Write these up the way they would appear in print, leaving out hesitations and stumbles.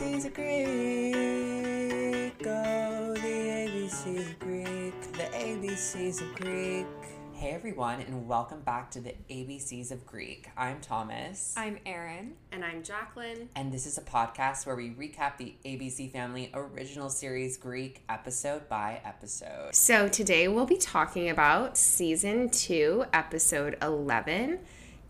ABCs of Greek. Oh, the ABCs of Greek. The ABCs of Greek. Hey everyone, and welcome back to the ABCs of Greek. I'm Thomas. I'm Erin. And I'm Jacqueline. And this is a podcast where we recap the ABC Family original series Greek episode by episode. So today we'll be talking about Season 2, Episode 11,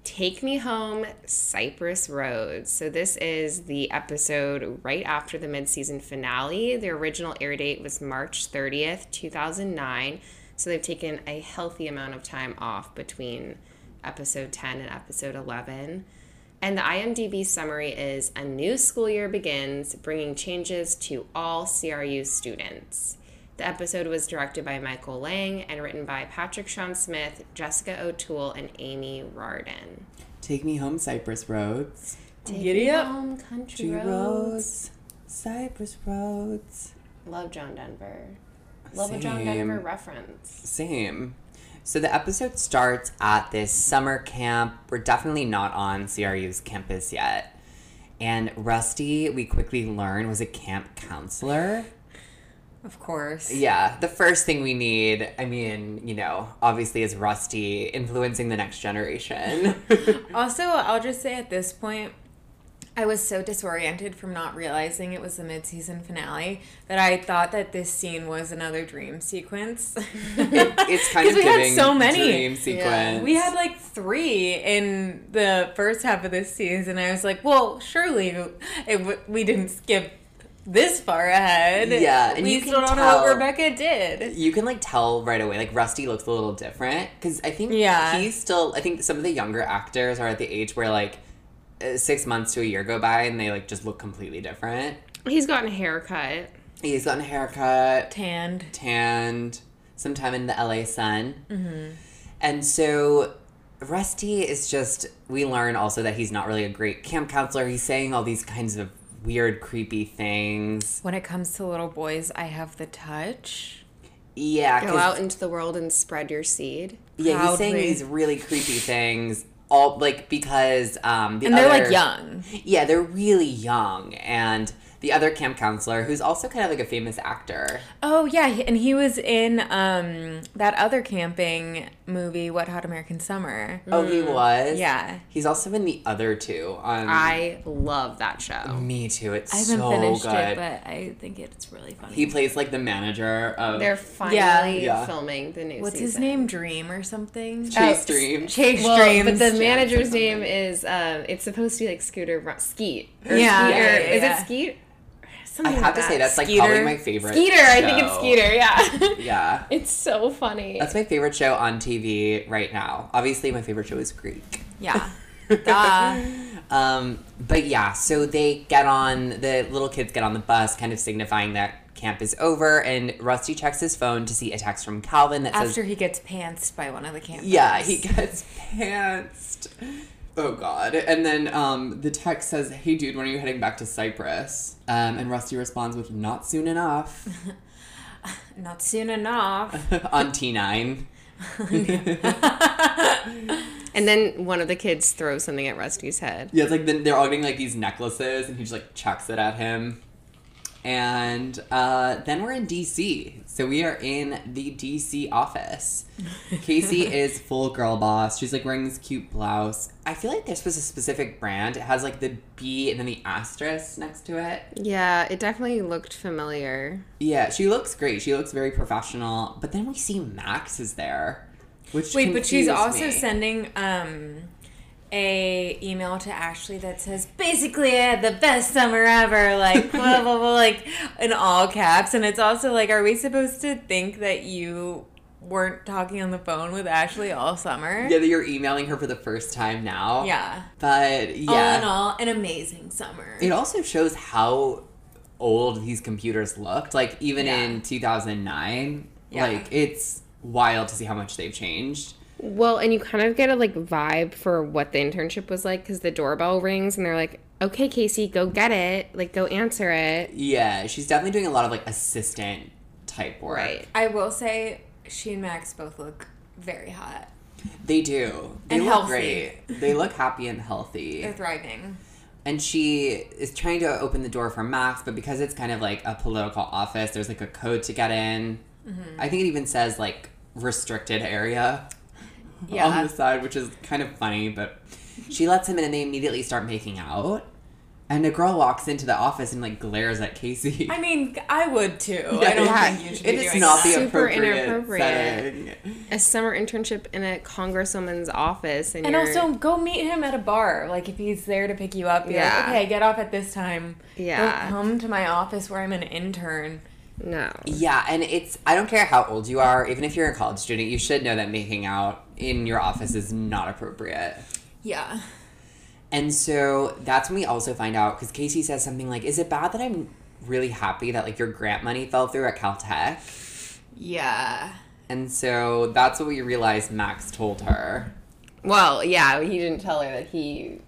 Take Me Home, Cypress Rhodes. So this is the episode right after the mid-season finale. The original air date was March 30th, 2009. So they've taken a healthy amount of time off between episode 10 and episode 11. And the IMDb summary is, a new school year begins, bringing changes to all CRU students. The episode was directed by Michael Lang and written by Patrick Sean Smith, Jessica O'Toole, and Amy Rarden. Take me home, Cypress Rhodes. Take me home, country roads. Cypress Rhodes. Love John Denver. Love a John Denver reference. Same. So the episode starts at this summer camp. We're definitely not on CRU's campus yet. And Rusty, we quickly learn, was a camp counselor. Of course. Yeah. The first thing we need, I mean, you know, obviously is Rusty influencing the next generation. Also, I'll just say at this point, I was so disoriented from not realizing it was the mid-season finale that I thought that this scene was another dream sequence. It's kind of giving had so many. Dream sequence. Yeah. We had like 3 in the first half of this season. I was like, well, surely we didn't skip this far ahead. Yeah, and we still don't know what Rebecca did. You can like tell right away. Like Rusty looks a little different because I think he's still. I think some of the younger actors are at the age where like 6 months to a year go by and they like just look completely different. He's gotten a haircut. Tanned. Sometime in the LA sun. Mm-hmm. And so Rusty is just, we learn also that he's not really a great camp counselor. He's saying all these kinds of weird, creepy things. When it comes to little boys, I have the touch. Yeah. Go out into the world and spread your seed. Yeah, proudly. He's saying these really creepy things. All, like, because they're, like, young. Yeah, they're really young. And the other camp counselor, who's also kind of, like, a famous actor. Oh, yeah. And he was in that other camping movie, Wet Hot American Summer. Oh, he was? Yeah. He's also in the other two. I love that show. Me, too. It's so good. I haven't finished it, but I think it's really funny. He plays, like, the manager of... They're finally filming the new season. What's his name? Dream or something? Chase Dream. Chase Dream. But the manager's name is, it's supposed to be like Skeeter. Is it Skeet? Something I have like to say that's like Skeeter. Probably my favorite Skeeter, show. I think it's Skeeter, yeah. Yeah. It's so funny. That's my favorite show on TV right now. Obviously, my favorite show is Greek. Yeah. But yeah, so the little kids get on the bus, kind of signifying that camp is over, and Rusty checks his phone to see a text from Calvin that says... After he gets pantsed by one of the campers. Yeah, he gets pantsed. Oh, God. And then the text says, hey, dude, when are you heading back to Cyprus? And Rusty responds with, not soon enough. Not soon enough. On T9. And then one of the kids throws something at Rusty's head. Yeah, it's like they're all getting like these necklaces, and he just like chucks it at him. And then we're in D.C. So we are in the D.C. office. Casey is full girl boss. She's, like, wearing this cute blouse. I feel like this was a specific brand. It has, like, the B and then the asterisk next to it. Yeah, it definitely looked familiar. Yeah, she looks great. She looks very professional. But then we see Max is there, which confused me. Wait, but she's also sending... a email to Ashley that says, basically, I had the best summer ever, like, blah, blah, blah, like, in all caps. And it's also like, are we supposed to think that you weren't talking on the phone with Ashley all summer? Yeah, that you're emailing her for the first time now. Yeah. But, yeah. All in all, an amazing summer. It also shows how old these computers looked. Like, even in 2009, like, it's wild to see how much they've changed. Well, and you kind of get a, like, vibe for what the internship was like, because the doorbell rings, and they're like, okay, Casey, go get it. Like, go answer it. Yeah, she's definitely doing a lot of, like, assistant-type work. Right. I will say she and Max both look very hot. They do. They look great. They look happy and healthy. They're thriving. And she is trying to open the door for Max, but because it's kind of like a political office, there's like a code to get in. Mm-hmm. I think it even says like restricted area on the side, which is kind of funny, but she lets him in and they immediately start making out. And a girl walks into the office and like glares at Casey. I mean, I would too. Yeah, I don't think you should be doing that. It is not the appropriate setting. A summer internship in a congresswoman's office. And also, go meet him at a bar. Like, if he's there to pick you up, be like, okay, I get off at this time. Yeah. Don't come to my office where I'm an intern. No. Yeah, and it's, I don't care how old you are, even if you're a college student, you should know that making out in your office is not appropriate. Yeah. And so that's when we also find out, because Casey says something like, is it bad that I'm really happy that, like, your grant money fell through at Caltech? Yeah. And so that's what we realized Max told her. Well, yeah, he didn't tell her that he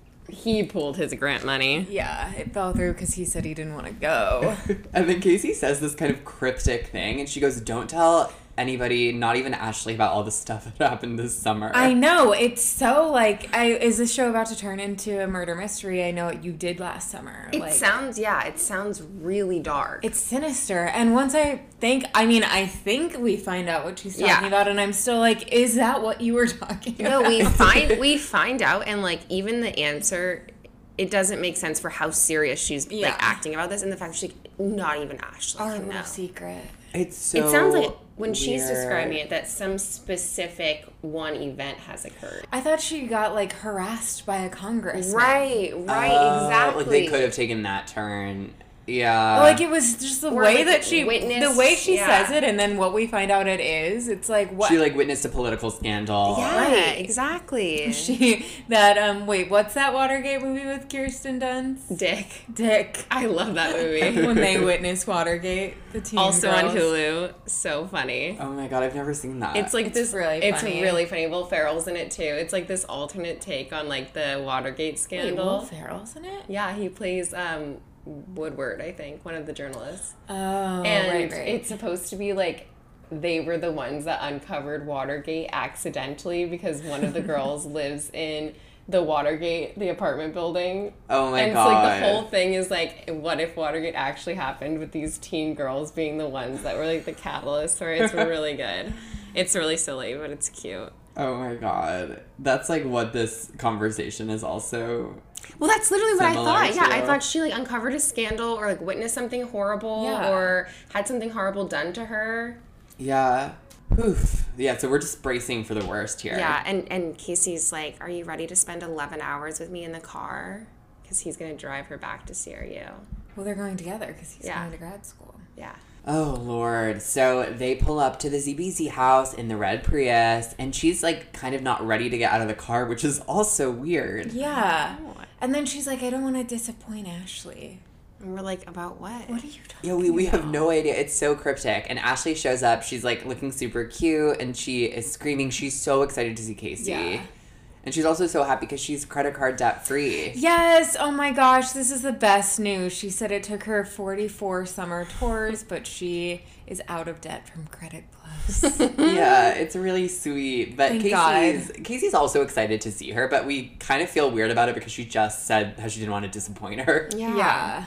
pulled his grant money. Yeah, it fell through because he said he didn't want to go. And then Casey says this kind of cryptic thing, and she goes, don't tell anybody, not even Ashley, about all the stuff that happened this summer. I know. It's so, like, is this show about to turn into a murder mystery? I know what you did last summer. It sounds really dark. It's sinister. And once I think we find out what she's talking about, and I'm still like, is that what you were talking about? No, we find out, and, like, even the answer, it doesn't make sense for how serious she's, like, acting about this, and the fact that she's, like, not even Ashley. Our little secret. It's so. It sounds like when weird. She's describing it, that some specific one event has occurred. I thought she got, like, harassed by a congressman. Right, exactly. Like, they could have taken that turn. Yeah. Like, it was just the way that she witnessed. The way she says it, and then what we find out it is, it's like, what? She, like, witnessed a political scandal. Yeah, right. Exactly. Wait, what's that Watergate movie with Kirsten Dunst? Dick. I love that movie. When they witness Watergate, the teen also girls. On Hulu. So funny. Oh my god, I've never seen that. It's like this, it's really funny. Will Ferrell's in it too. It's like this alternate take on, like, the Watergate scandal. Wait, Will Ferrell's in it? Yeah, he plays, Woodward, I think, one of the journalists. Oh, and right. It's supposed to be like they were the ones that uncovered Watergate accidentally because one of the girls lives in the apartment building. Oh my god. And it's like the whole thing is like, what if Watergate actually happened, with these teen girls being the ones that were like the catalyst for it. It's really good. It's really silly, but it's cute. Oh my god. That's like what this conversation is also. Well, that's literally what I thought. To. Yeah, I thought she, like, uncovered a scandal or, like, witnessed something horrible or had something horrible done to her. Yeah. Oof. Yeah, so we're just bracing for the worst here. Yeah, and Casey's like, are you ready to spend 11 hours with me in the car? Because he's going to drive her back to CRU. Well, they're going together because he's going to grad school. Yeah. Oh, Lord. So they pull up to the ZBZ house in the red Prius, and she's, like, kind of not ready to get out of the car, which is also weird. Yeah. Oh. And then she's like, I don't want to disappoint Ashley. And we're like, about what? What are you talking about? Yeah, we have no idea. It's so cryptic. And Ashley shows up. She's, like, looking super cute, and she is screaming. She's so excited to see Casey. Yeah. And she's also so happy because she's credit card debt free. Yes. Oh, my gosh. This is the best news. She said it took her 44 summer tours, but she is out of debt from Credit Plus. Yeah, it's really sweet. But Casey's also excited to see her, but we kind of feel weird about it because she just said how she didn't want to disappoint her. Yeah.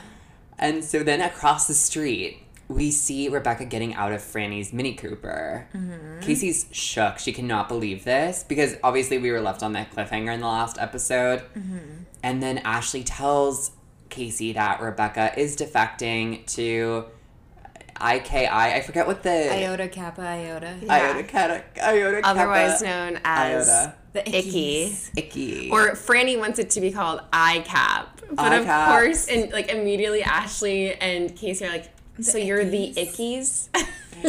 And so then across the street, we see Rebecca getting out of Franny's Mini Cooper. Mm-hmm. Casey's shook. She cannot believe this because obviously we were left on that cliffhanger in the last episode. Mm-hmm. And then Ashley tells Casey that Rebecca is defecting to IKI. I forget what the... Iota Kappa Iota. Yeah. Iota Kappa. Otherwise known as... Iota. The Icky. Or Franny wants it to be called ICAP. But of course, and, like, immediately Ashley and Casey are like, so you're the Ickies?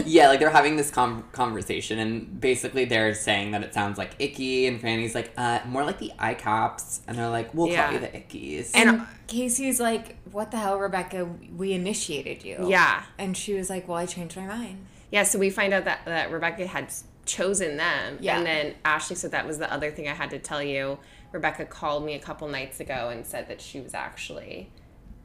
Yeah, like, they're having this conversation, and basically they're saying that it sounds like Icky, and Franny's like, more like the ICOPs, and they're like, we'll call you the Ickies. And Casey's like, what the hell, Rebecca? We initiated you. Yeah. And she was like, well, I changed my mind. Yeah, so we find out that Rebecca had chosen them, and then Ashley said, that was the other thing I had to tell you. Rebecca called me a couple nights ago and said that she was actually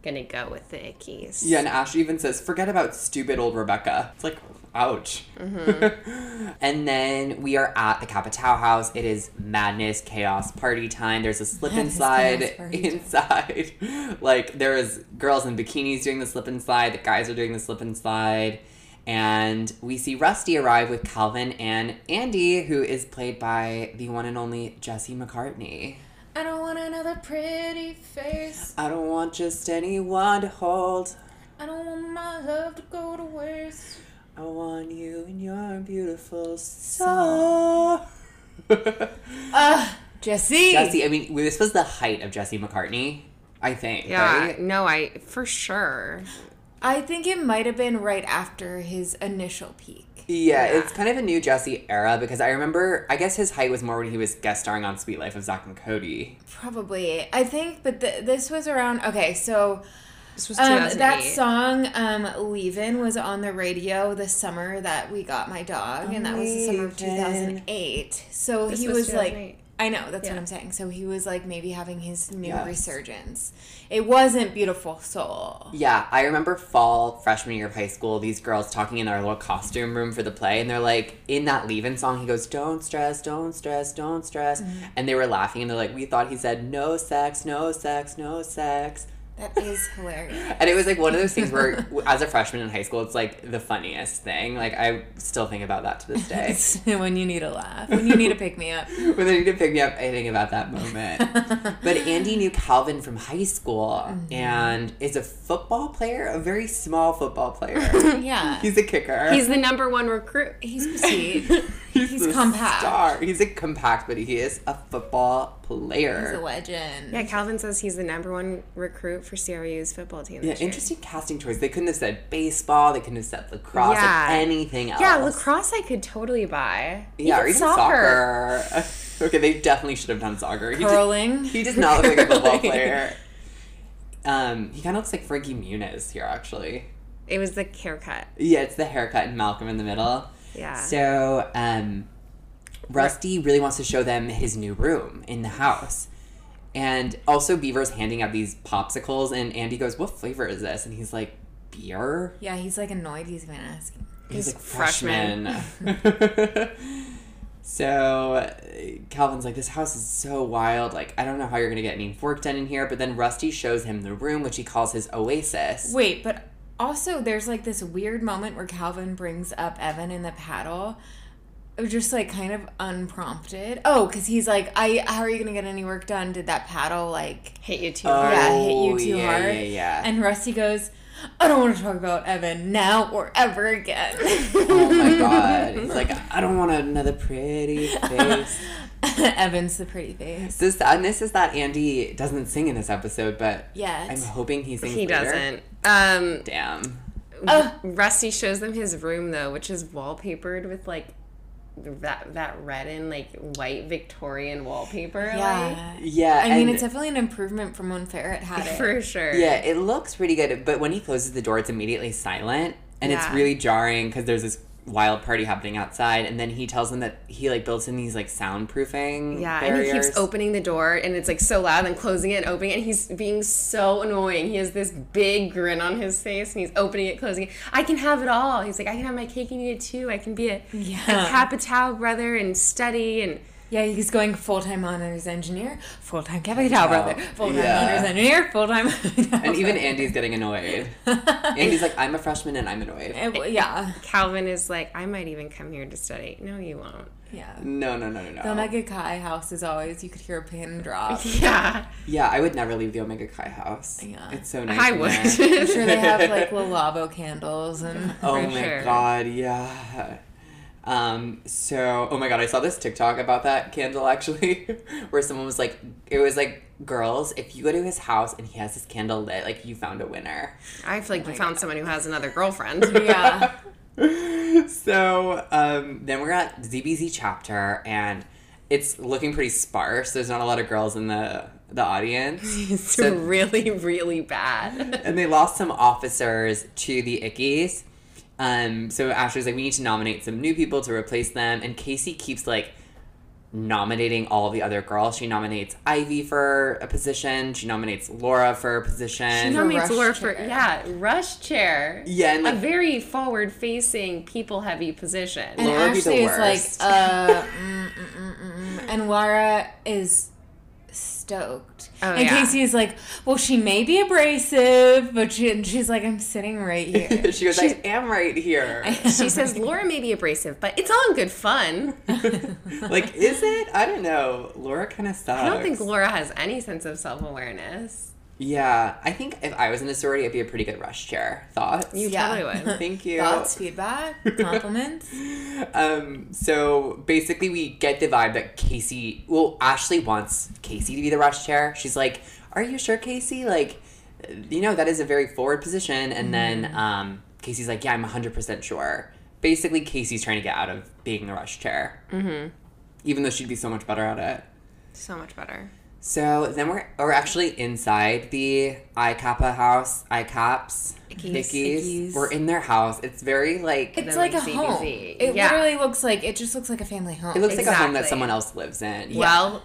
gonna go with the ickies. Yeah, and Ash even says, forget about stupid old Rebecca. It's like, ouch. Mm-hmm. And then we are at the Kappa Tau house. It is madness, chaos, party time. There's a slip inside. Like, there is girls in bikinis doing the slip inside. The guys are doing the slip inside. And we see Rusty arrive with Calvin and Andy, who is played by the one and only Jesse McCartney. I don't want another pretty face. I don't want just anyone to hold. I don't want my love to go to waste. I want you and your beautiful soul. Jesse! Jesse, I mean, this was the height of Jesse McCartney, I think, yeah, right? No, for sure. I think it might have been right after his initial peak. Yeah, it's kind of a new Jesse era, because I remember, I guess his height was more when he was guest starring on Sweet Life of Zack and Cody. Probably. I think, but this was around, okay, so... This was 2008. That song, Leavin', was on the radio the summer that we got my dog, and that was the summer of 2008. So this he was like... I know, that's what I'm saying. So he was like maybe having his new resurgence. It wasn't Beautiful Soul. Yeah, I remember fall, freshman year of high school, these girls talking in our little costume room for the play, and they're like, in that Leavin' song, he goes, don't stress, don't stress, don't stress. Mm-hmm. And they were laughing, and they're like, we thought he said, no sex, no sex, no sex. That is hilarious. And it was like one of those things where, as a freshman in high school, it's like the funniest thing. Like, I still think about that to this day. When you need a laugh. When you need a pick-me-up. When they need to pick me up, I think about that moment. But Andy knew Calvin from high school, mm-hmm. and is a football player, a very small football player. Yeah. He's a kicker. He's the number one recruit. He's petite. He's compact. Star. He's a compact, but he is a football player. He's a legend. Yeah, Calvin says he's the number one recruit for CRU's football team. Yeah, interesting casting choice. They couldn't have said baseball. They couldn't have said lacrosse. Yeah. Like anything else. Yeah, lacrosse I could totally buy. Yeah, even or even soccer. Okay, they definitely should have done soccer. Curling. He does not look like a football player. He kind of looks like Frankie Muniz here, actually. It was the haircut. Yeah, it's the haircut and Malcolm in the Middle. Yeah. So, Rusty really wants to show them his new room in the house. And also Beaver's handing out these popsicles, and Andy goes, what flavor is this? And he's like, beer? Yeah, he's like annoyed he's gonna ask him. He's like, freshman. So, Calvin's like, this house is so wild. Like, I don't know how you're gonna get any work done in here. But then Rusty shows him the room, which he calls his oasis. Wait, but... Also, there's, like, this weird moment where Calvin brings up Evan in the paddle. It was just, like, kind of unprompted. Oh, because he's like, how are you going to get any work done? Did that paddle, like... Hit you too hard. Yeah, hit you too hard. Yeah. And Rusty goes, I don't want to talk about Evan now or ever again. Oh, my God. He's like, I don't want another pretty face. Evan's the pretty face. This is that Andy doesn't sing in this episode, but yes. I'm hoping he sings later. Doesn't. Damn. Rusty shows them his room, though, which is wallpapered with, like, that red and, like, white Victorian wallpaper. Yeah. Like. Yeah. I mean, it's definitely an improvement from when Ferret had it. For sure. Yeah, it looks pretty good, but when he closes the door, it's immediately silent, and it's really jarring because there's this wild party happening outside, and then he tells them that he, like, builds in these, like, soundproofing barriers. And he keeps opening the door, and it's, like, so loud, and closing it and opening it, and he's being so annoying. He has this big grin on his face, and he's opening it, closing it. I can have it all. He's like, I can have my cake and eat it, too. I can be a Kappa Tau brother and study, and... Yeah, he's going full-time honors engineer, full-time Kappa Tau brother, full-time honors engineer, full-time... And even Andy's getting annoyed. Andy's like, I'm a freshman and I'm annoyed. Yeah. Calvin is like, I might even come here to study. No, you won't. Yeah. No. The Omega Chi house is always, you could hear a pin drop. Yeah. Yeah, I would never leave the Omega Chi house. Yeah. It's so nice. I would. I'm sure they have, like, lalabo candles and... Oh, my God, yeah. So, oh my God, I saw this TikTok about that candle, actually, where someone was like, it was like, girls, if you go to his house and he has his candle lit, like, you found a winner. I feel like you found someone who has another girlfriend. Yeah. So, then we're at ZBZ chapter, and it's looking pretty sparse. There's not a lot of girls in the audience. It's so, really, really bad. And they lost some officers to the Ickies. So Ashley's like, we need to nominate some new people to replace them. And Casey keeps, like, nominating all of the other girls. She nominates Ivy for a position. She nominates Laura for a position. She nominates Laura for, yeah, rush chair. Yeah. And like, a very forward-facing, people-heavy position. And Laura Ashley is like, And Laura is stoked. Oh, and yeah. Casey is like, well, she may be abrasive, but she's like, I'm sitting right here. She goes, I am right here. She says, Laura may be abrasive, but it's all in good fun. Like, is it? I don't know. Laura kind of sucks. I don't think Laura has any sense of self-awareness. Yeah. I think if I was in a sorority, I'd be a pretty good rush chair. Thoughts? You totally would. Thank you. Thoughts, feedback, compliments. So basically we get the vibe that Ashley wants Casey to be the rush chair. She's like, are you sure, Casey? Like, you know, that is a very forward position. And then Casey's like, yeah, I'm 100% sure. Basically, Casey's trying to get out of being the rush chair. Mm-hmm. Even though she'd be so much better at it. So much better. So then we're actually inside the I Kappa house, I Caps, Ickies. We're in their house. It's very like it's like a ZBZ. Home. It literally looks like it just looks like a family home. It looks like a home that someone else lives in. Yeah. Well,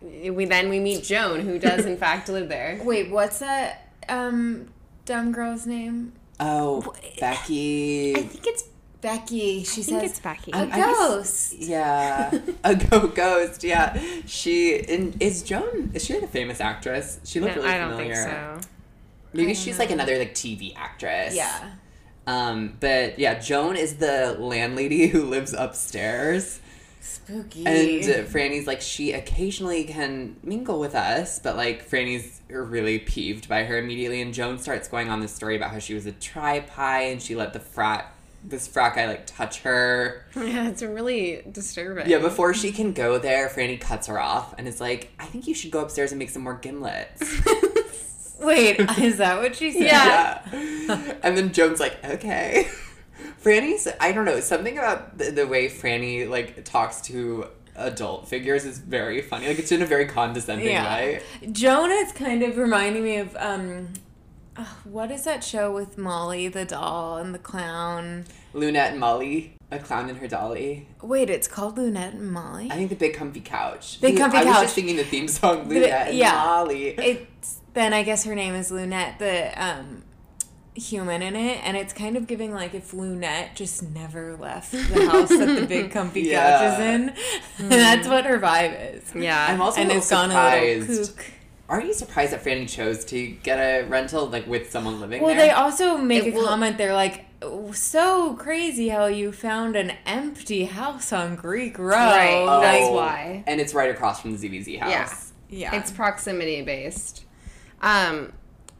we meet Joan, who does in fact live there. Wait, what's that dumb girl's name? Oh, Becky. I think it's Becky. She says it's Becky. A ghost. Yeah. A ghost. Yeah. Is she like a famous actress? She looked really familiar. I don't think so. Maybe she's like another like TV actress. Yeah. But yeah, Joan is the landlady who lives upstairs. Spooky. And Franny's like, she occasionally can mingle with us, but like Franny's really peeved by her immediately. And Joan starts going on this story about how she was a tri-pi and she let this frat guy, like, touch her. Yeah, it's really disturbing. Yeah, before she can go there, Franny cuts her off and is like, I think you should go upstairs and make some more gimlets. Wait, is that what she said? Yeah. And then Joan's like, okay. Franny's, I don't know, something about the way Franny, like, talks to adult figures is very funny. Like, it's in a very condescending way. Joan is kind of reminding me of, what is that show with Molly, the doll, and the clown? Lunette and Molly. A Clown and Her Dolly. Wait, it's called Lunette and Molly? I think The Big Comfy Couch. I was just singing the theme song, Lunette and Molly. It's, then I guess her name is Lunette, the human in it, and it's kind of giving like if Lunette just never left the house that the Big Comfy Couch is in. And that's what her vibe is. Yeah. I'm also surprised. Gone a little kook. Aren't you surprised that Franny chose to get a rental, like, with someone living there? Well, they also make a comment. They're like, so crazy how you found an empty house on Greek Road. Right. Oh, that's why. And it's right across from the ZBZ house. Yeah. Yeah. It's proximity-based. And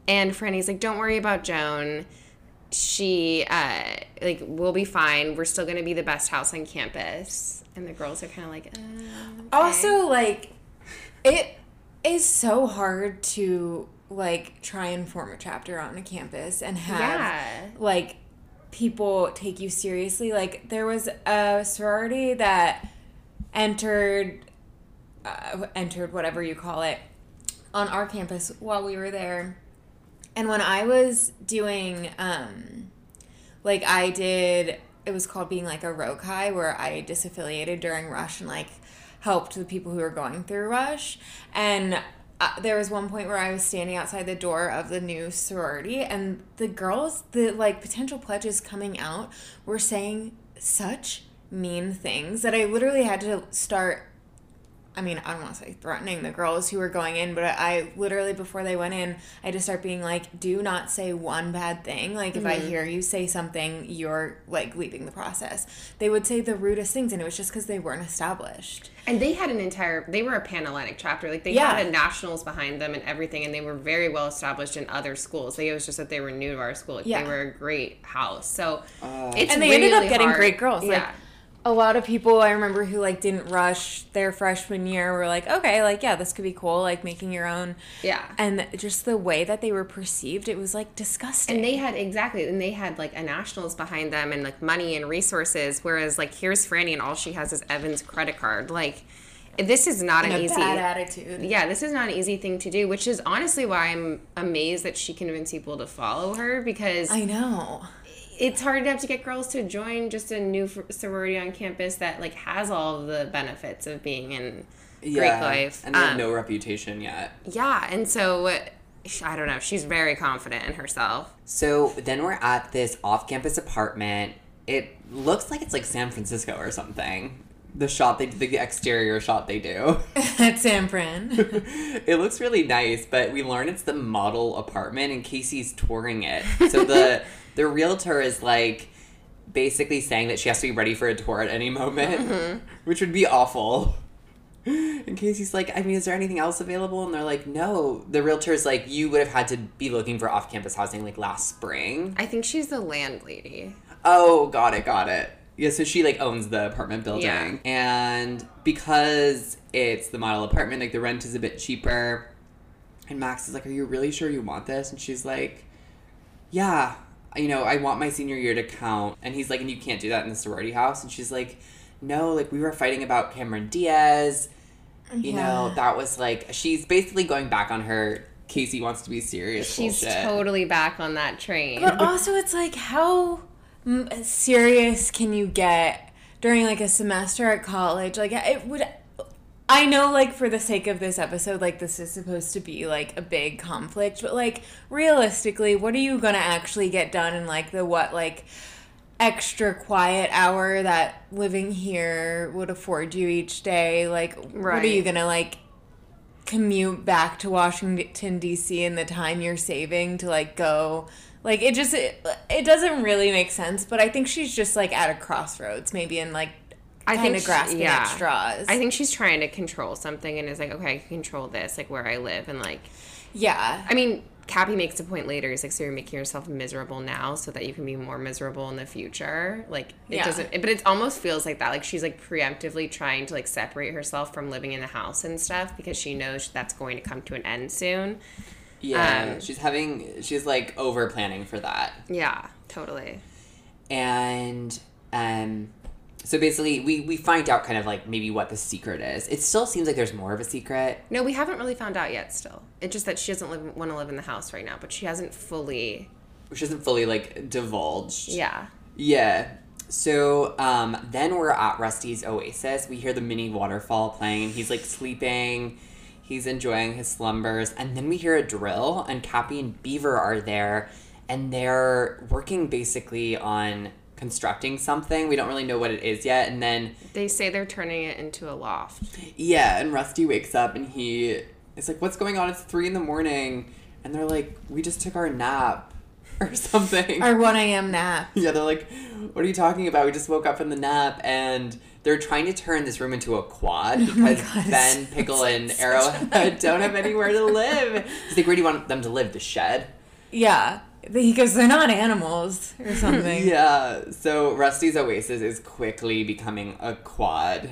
Franny's like, don't worry about Joan. She, we'll be fine. We're still going to be the best house on campus. And the girls are kind of like, okay. Also, like, it's so hard to, like, try and form a chapter on a campus and have, like, people take you seriously. Like, there was a sorority that entered whatever you call it on our campus while we were there. And when I was doing, it was called being, like, a rokai, where I disaffiliated during rush and, like, helped the people who were going through rush, and there was one point where I was standing outside the door of the new sorority, and the girls, the like potential pledges coming out, were saying such mean things that I literally had to start. I mean, I don't want to say threatening the girls who were going in, but I literally, before they went in, I just start being like, do not say one bad thing. Like, if I hear you say something, you're, like, leaving the process. They would say the rudest things, and it was just because they weren't established. And they had they were a Pan-Atlantic chapter. Like, they had nationals behind them and everything, and they were very well established in other schools. Like, it was just that they were new to our school. Like, they were a great house. So, and they ended up getting great girls. Yeah. Like, a lot of people I remember who, like, didn't rush their freshman year were like, okay, like, yeah, this could be cool, like, making your own. Yeah. And just the way that they were perceived, it was, like, disgusting. And they had, like, a nationals behind them and, like, money and resources, whereas, like, here's Franny and all she has is Evan's credit card. Like, this is not an easy... bad attitude. Yeah, this is not an easy thing to do, which is honestly why I'm amazed that she convinced people to follow her, because... I know. it's hard enough to get girls to join just a new sorority on campus that like has all of the benefits of being in Greek life. And they have no reputation yet. Yeah, and so I don't know. She's very confident in herself. So then we're at this off-campus apartment. It looks like it's like San Francisco or something. The shot they do, the exterior shot they do. At San Fran. It looks really nice, but we learn it's the model apartment and Casey's touring it. So the realtor is like basically saying that she has to be ready for a tour at any moment, which would be awful. And Casey's like, I mean, is there anything else available? And they're like, no. The realtor's like, you would have had to be looking for off-campus housing, like, last spring. I think she's the landlady. Oh, got it. Yeah, so she, like, owns the apartment building. Yeah. And because it's the model apartment, like, the rent is a bit cheaper. And Max is like, are you really sure you want this? And she's like, yeah, you know, I want my senior year to count. And he's like, and you can't do that in the sorority house? And she's like, no, like, we were fighting about Cameron Diaz. You know, that was like, she's basically going back on her, Casey wants to be serious. She's bullshit. Totally back on that train. But also it's like, how serious can you get during like a semester at college? Like it would, I know like for the sake of this episode, like this is supposed to be like a big conflict, but like realistically, what are you going to actually get done in like the what like extra quiet hour that living here would afford you each day? Like, right. What are you gonna like commute back to Washington, D.C. in the time you're saving to like go? Like, it just, it doesn't really make sense, but I think she's just like at a crossroads maybe and like kind of grasping at straws. I think she's trying to control something and is like, okay, I can control this, like where I live and like, yeah. I mean, Cappy makes a point later. He's like, so you're making yourself miserable now so that you can be more miserable in the future. Like, it doesn't... But it almost feels like that. Like, she's, like, preemptively trying to, like, separate herself from living in the house and stuff because she knows that's going to come to an end soon. Yeah. She's, like, over-planning for that. Yeah, totally. And so basically, we find out kind of, like, maybe what the secret is. It still seems like there's more of a secret. No, we haven't really found out yet still. It's just that she doesn't want to live in the house right now, but she hasn't fully... like, divulged. Yeah. Yeah. So then we're at Rusty's Oasis. We hear the mini waterfall playing, and he's, like, sleeping. He's enjoying his slumbers. And then we hear a drill, and Cappy and Beaver are there, and they're working basically on... constructing something. We don't really know what it is yet. And then they say they're turning it into a loft. Yeah. And Rusty wakes up and he is like, what's going on? It's 3 a.m. And they're like, we just took our nap or something. Our 1 a.m. nap. Yeah. They're like, what are you talking about? We just woke up from the nap. And they're trying to turn this room into a quad because Ben, Pickle, and Arrowhead don't have anywhere to live. He's like, where do you want them to live? The shed? Yeah. He goes, they're not animals or something. Yeah. So Rusty's Oasis is quickly becoming a quad.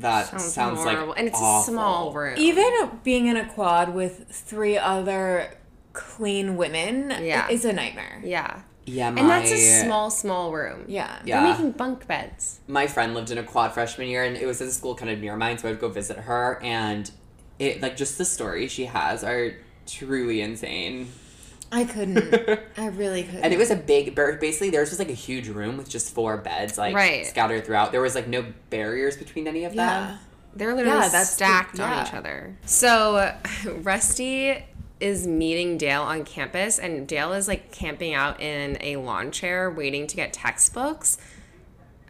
That sounds like awful. And it's a small room. Even being in a quad with 3 other clean women is a nightmare. Yeah. Yeah, and that's a small room. Yeah. They're making bunk beds. My friend lived in a quad freshman year, and it was at a school kind of near mine, so I would go visit her, and it like just the stories she has are truly insane. I couldn't. I really couldn't. And it was a big... Basically, there was just, like, a huge room with just 4 beds, like, scattered throughout. There was, like, no barriers between any of them. They're literally stacked on each other. So, Rusty is meeting Dale on campus, and Dale is, like, camping out in a lawn chair waiting to get textbooks.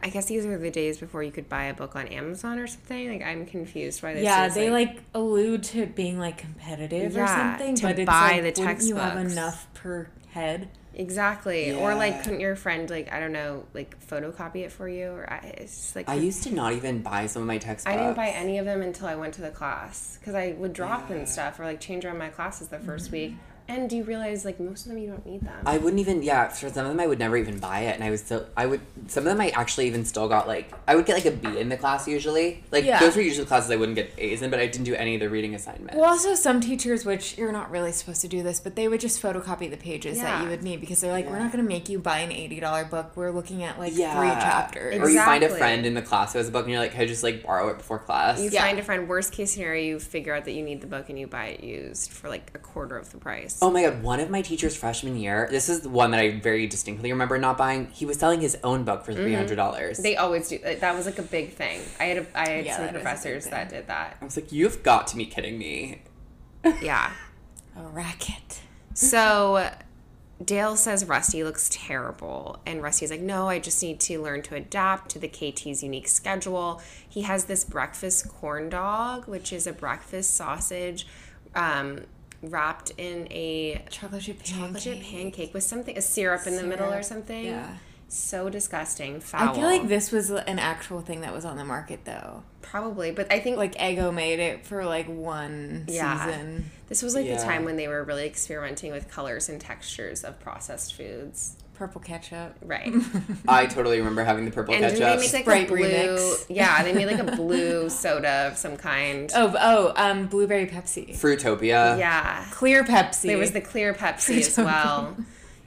I guess these are the days before you could buy a book on Amazon or something. Like, I'm confused why this is, they, like, allude to being, like, competitive or something. To but buy it's, like, the textbooks. You have enough per head. Exactly. Yeah. Or, like, couldn't your friend, like, I don't know, like, photocopy it for you? Or it's just, like... I used to not even buy some of my textbooks. I didn't buy any of them until I went to the class. Because I would drop and stuff or, like, change around my classes the first week. And do you realize, like, most of them you don't need them? I wouldn't even, for some of them I would never even buy it. And I was still, some of them I actually even still got, like, I would get, like, a B in the class usually. Like, those were usually classes I wouldn't get A's in, but I didn't do any of the reading assignments. Well, also some teachers, which you're not really supposed to do this, but they would just photocopy the pages that you would need because they're like, we're not going to make you buy an $80 book. We're looking at, like, 3 chapters. Exactly. Or you find a friend in the class who has a book and you're like, can I just, like, borrow it before class? You find a friend. Worst case scenario, you figure out that you need the book and you buy it used for, like, a quarter of the price. Oh my God, one of my teachers freshman year, this is the one that I very distinctly remember not buying, he was selling his own book for $300. Mm-hmm. They always do. That was like a big thing. I had some professors that did that. I was like, you've got to be kidding me. Yeah. A racket. So Dale says Rusty looks terrible, and Rusty's like, no, I just need to learn to adapt to the KT's unique schedule. He has this breakfast corn dog, which is a breakfast sausage wrapped in a chocolate chip pancake with something, a syrup in the middle or something. Yeah. So disgusting, foul. I feel like this was an actual thing that was on the market, though. Probably, but I think... like, Eggo made it for, like, one season. This was, like, the time when they were really experimenting with colors and textures of processed foods. Purple ketchup. Right. I totally remember having the purple ketchup. And they made, like, Sprite a blue... remix. Yeah, they made, like, a blue soda of some kind. Oh, Blueberry Pepsi. Fruitopia. Yeah. Clear Pepsi. There was the clear Pepsi Fruitopia as well.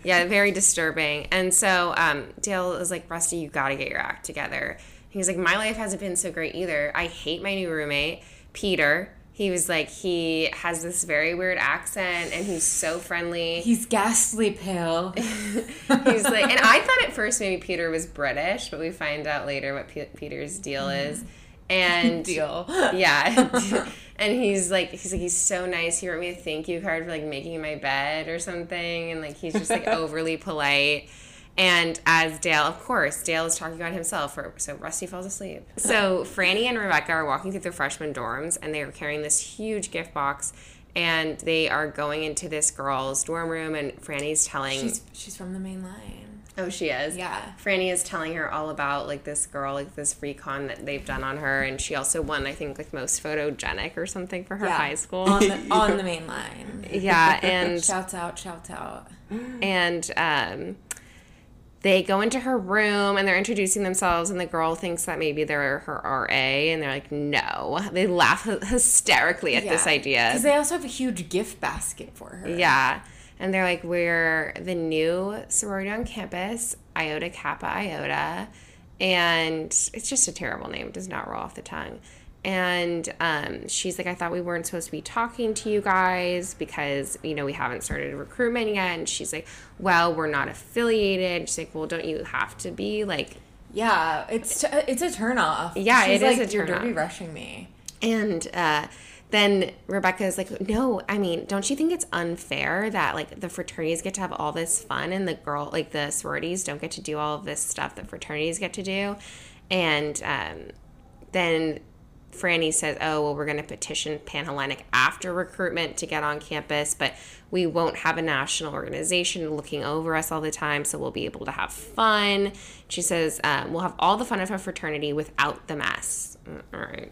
Yeah, very disturbing. And so Dale was like, Rusty, you got to get your act together. He was like, my life hasn't been so great either. I hate my new roommate, Peter. He was like, he has this very weird accent, and he's so friendly. He's ghastly pale. He's like, and I thought at first maybe Peter was British, but we find out later what Peter's deal is. And deal. Yeah. And he's like, he's so nice. He wrote me a thank you card for, like, making my bed or something. And, like, he's just, like, overly polite. And as Dale, of course, Dale is talking about himself. So Rusty falls asleep. So Franny and Rebecca are walking through their freshman dorms, and they are carrying this huge gift box. And they are going into this girl's dorm room, and Franny's telling... She's from the main line. Oh, she is? Yeah. Franny is telling her all about, like, this girl, like, this recon that they've done on her, and she also won, I think, like, most photogenic or something for her high school. On the main line. Yeah, and... shout out. And they go into her room, and they're introducing themselves, and the girl thinks that maybe they're her RA, and they're like, no. They laugh hysterically at this idea. Because they also have a huge gift basket for her. Yeah. And they're like, we're the new sorority on campus, Iota Kappa Iota. And it's just a terrible name. It does not roll off the tongue. And she's like, I thought we weren't supposed to be talking to you guys because, you know, we haven't started recruitment yet. And she's like, well, we're not affiliated. She's like, well, don't you have to be? Like, yeah, it's a turnoff. Yeah, she's like, is a turnoff. You're dirty rushing me. And then Rebecca is like, no, I mean, don't you think it's unfair that, like, the fraternities get to have all this fun and the girl, like, the sororities don't get to do all of this stuff that fraternities get to do? And then Franny says, oh, well, we're going to petition Panhellenic after recruitment to get on campus, but we won't have a national organization looking over us all the time, so we'll be able to have fun. She says, we'll have all the fun of a fraternity without the mess. All right.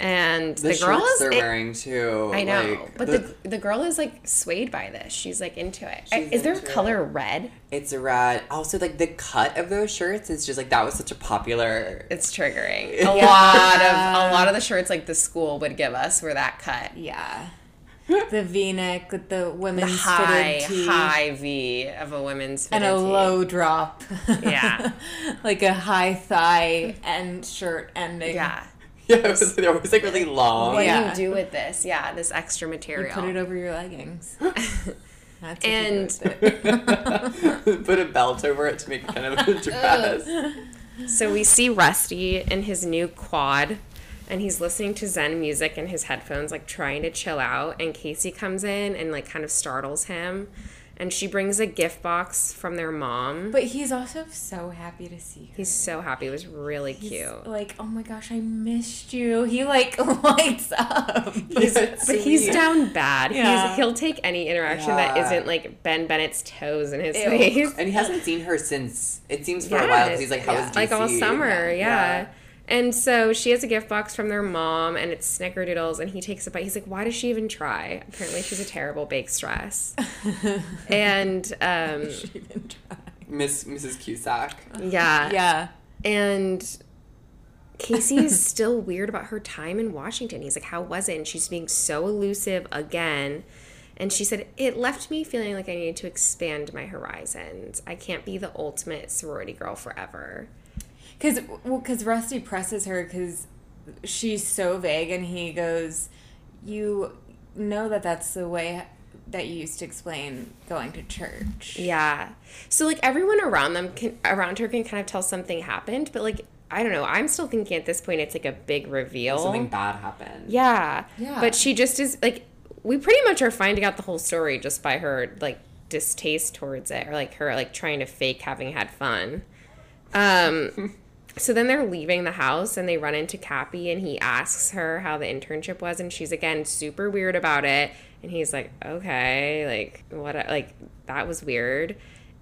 And the girl shirts they're wearing too. I know, like, but the girl is, like, swayed by this. She's, like, into it. Is there a color red? It's red. Also, like, the cut of those shirts is just, like, that was such a popular. It's triggering. A lot of the shirts, like, the school would give us were that cut. Yeah. The V-neck with the women's fitted tee. High V of a women's fitted tee. And a low drop. Yeah. Like a high thigh and shirt ending. Yeah. Yeah, it was like really long. What do you do with this? Yeah, this extra material. You put it over your leggings. That's put a belt over it to make kind of a dress. So we see Rusty in his new quad, and he's listening to Zen music in his headphones, like, trying to chill out. And Casey comes in and, like, kind of startles him. And she brings a gift box from their mom. But he's also so happy to see her. He's so happy. It was really cute. Like, oh my gosh, I missed you. He, like, lights up. He's down bad. Yeah. He'll take any interaction that isn't, like, Ben Bennett's toes in his face. And he hasn't seen her since, it seems, for a while. Because he's like, how is DC? Like, all summer, yeah. And so she has a gift box from their mom, and it's snickerdoodles, and he takes a bite. He's like, why does she even try? Apparently she's a terrible bake stress. And she even tried. Mrs. Cusack. Yeah. Yeah. And Casey is still weird about her time in Washington. He's like, how was it? And she's being so elusive again. And she said, it left me feeling like I needed to expand my horizons. I can't be the ultimate sorority girl forever. Because Rusty presses her because she's so vague, and he goes, you know that's the way that you used to explain going to church. Yeah. So, like, everyone around them around her can kind of tell something happened, but, like, I don't know. I'm still thinking at this point it's, like, a big reveal. Something bad happened. Yeah. Yeah. But she just is, like, we pretty much are finding out the whole story just by her, like, distaste towards it, or, like, her, like, trying to fake having had fun. So then they're leaving the house, and they run into Cappy, and he asks her how the internship was, and she's, again, super weird about it. And he's like, okay, like, what, like, that was weird.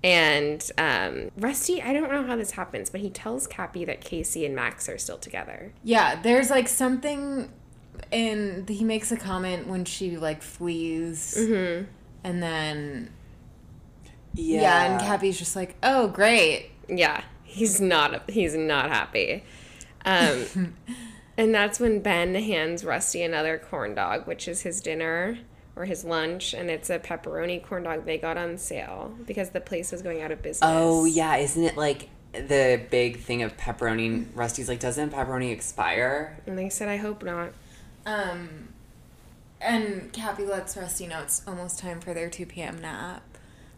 And Rusty, I don't know how this happens, but he tells Cappy that Casey and Max are still together. Yeah, there's, like, something in... He makes a comment when she, like, flees. Mm-hmm. And then... Yeah, and Cappy's just like, oh, great. Yeah, he's not happy. And that's when Ben hands Rusty another corn dog, which is his dinner... or his lunch, and it's a pepperoni corn dog they got on sale because the place was going out of business. Oh, yeah. Isn't it, like, the big thing of pepperoni? Rusty's like, doesn't pepperoni expire? And they said, I hope not. And Cappy lets Rusty know it's almost time for their 2 p.m. nap.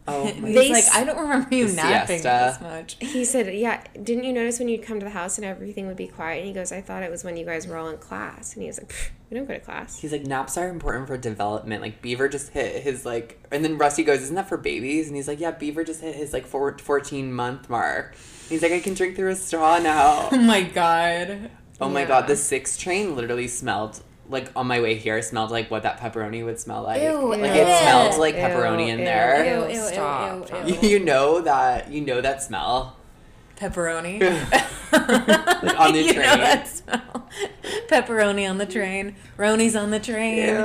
Oh, my God. He's like, I don't remember you napping this much. He said, yeah, didn't you notice when you'd come to the house and everything would be quiet? And he goes, I thought it was when you guys were all in class. And he was like, we don't go to class. He's like, naps are important for development. Like, Beaver just hit his, like... And then Rusty goes, isn't that for babies? And he's like, yeah, Beaver just hit his, like, 14-month mark. And he's like, I can drink through a straw now. Oh, my God. Oh, my God. The 6th train literally smelled... Like, on my way here, smelled like what that pepperoni would smell like. Ew, like, ew. It smelled like pepperoni in there. Ew, stop. Ew. You know that smell. Pepperoni. Like, on the train. You know that smell. Pepperoni on the train. Roni's on the train.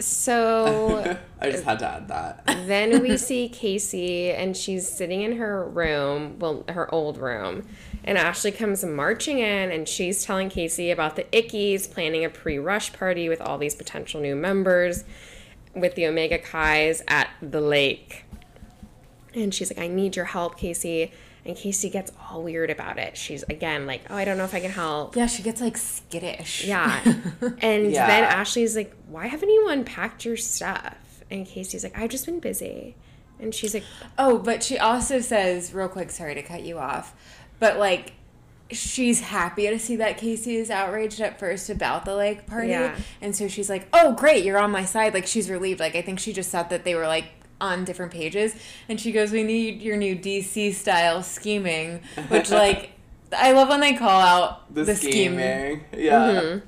So... I just had to add that. Then we see Casey, and she's sitting in her room, well, her old room. And Ashley comes marching in, and she's telling Casey about the Ickies planning a pre-rush party with all these potential new members with the Omega Chi's at the lake. And she's like, I need your help, Casey. And Casey gets all weird about it. She's, again, like, oh, I don't know if I can help. Yeah, she gets, like, skittish. Yeah. And yeah. Then Ashley's like, why haven't you unpacked your stuff? And Casey's like, I've just been busy. And she's like... Oh, but she also says, real quick, sorry to cut you off, but, like, she's happy to see that Casey is outraged at first about the lake party. Yeah. And so she's like, oh, great, you're on my side. Like, she's relieved. Like, I think she just thought that they were, like, on different pages. And she goes, we need your new D.C. style scheming, which, like, I love when they call out the scheming. Yeah.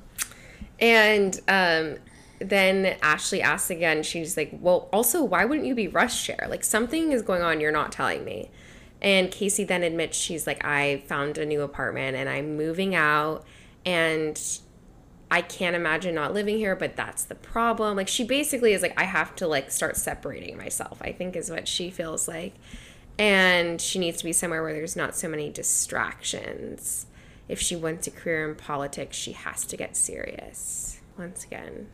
Mm-hmm. And then Ashley asks again. She's like, well, also, why wouldn't you be rush chair? Like, something is going on you're not telling me. And Casey then admits, she's like, I found a new apartment, and I'm moving out, and I can't imagine not living here, but that's the problem. Like, she basically is like, I have to, like, start separating myself, I think is what she feels like. And she needs to be somewhere where there's not so many distractions. If she wants a career in politics, she has to get serious. Once again,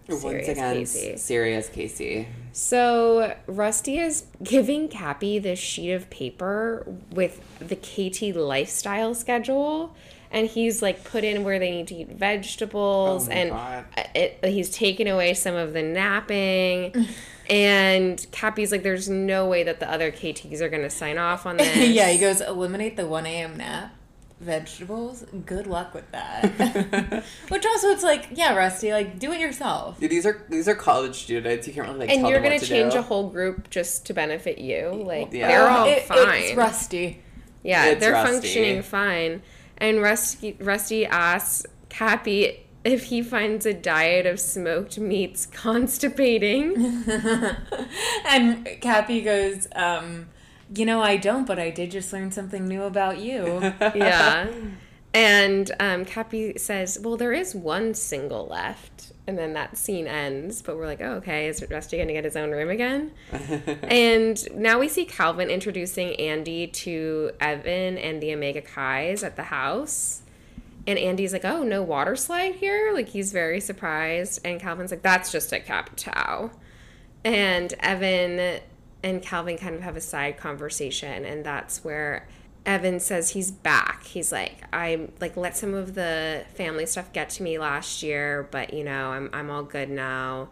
serious Casey. So Rusty is giving Cappy this sheet of paper with the KT lifestyle schedule, and he's, like, put in where they need to eat vegetables, he's taken away some of the napping. And Cappy's like, there's no way that the other KTs are going to sign off on this. Yeah, he goes, eliminate the 1 a.m. nap. Vegetables, good luck with that. Which also, it's like, yeah, Rusty, like, do it yourself. Yeah, these are college students. You can't really, like, and tell them what to do. And you're gonna change a whole group just to benefit you. Like, yeah. They're all fine. It's Rusty. Yeah, functioning fine. And Rusty asks Cappy if he finds a diet of smoked meats constipating. And Cappy goes, you know, I don't, but I did just learn something new about you. Yeah. And Cappy says, well, there is one single left. And then that scene ends. But we're like, oh, okay, is Rusty going to get his own room again? And now we see Calvin introducing Andy to Evan and the Omega Chi's at the house. And Andy's like, oh, no water slide here? Like, he's very surprised. And Calvin's like, that's just at Kappa Tau. And Evan... and Calvin kind of have a side conversation, and that's where Evan says he's back. He's like, I, like, let some of the family stuff get to me last year, but, you know, I'm all good now.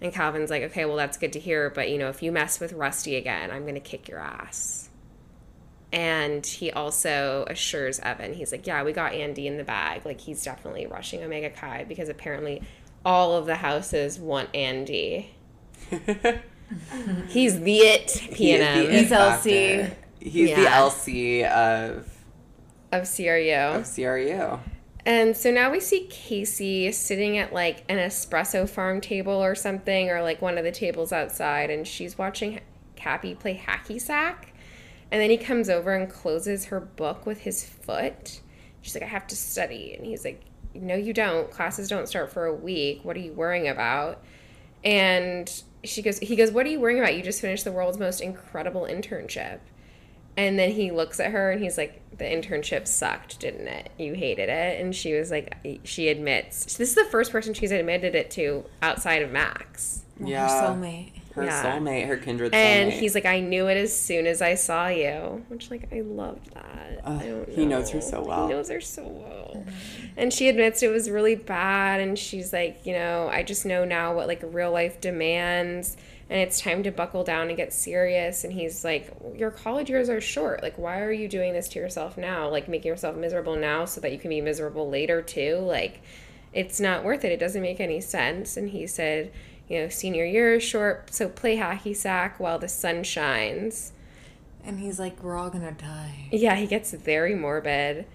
And Calvin's like, okay, well, that's good to hear, but, you know, if you mess with Rusty again, I'm going to kick your ass. And he also assures Evan, he's like, yeah, we got Andy in the bag. Like, he's definitely rushing Omega Chi because apparently all of the houses want Andy. He's the it PNM. He's LC. He's the LC of CRU. Of CRU. And so now we see Casey sitting at, like, an espresso farm table or something, or, like, one of the tables outside, and she's watching Cappy play hacky sack. And then he comes over and closes her book with his foot. She's like, I have to study. And he's like, no, you don't. Classes don't start for a week. What are you worrying about? And he goes, what are you worrying about? You just finished the world's most incredible internship. And then he looks at her and he's like, the internship sucked, didn't it? You hated it. And she was like, she admits. This is the first person she's admitted it to outside of Max. Yeah. Her soulmate. Her kindred soulmate. And he's like, I knew it as soon as I saw you. Which, like, I loved that. I don't know. He knows her so well. He knows her so well. And she admits it was really bad. And she's like, you know, I just know now what, like, real life demands. And it's time to buckle down and get serious. And he's like, your college years are short. Like, why are you doing this to yourself now? Like, making yourself miserable now so that you can be miserable later, too? Like, it's not worth it. It doesn't make any sense. And he said, you know, senior year is short, so play hacky sack while the sun shines. And he's like, we're all going to die. Yeah, he gets very morbid.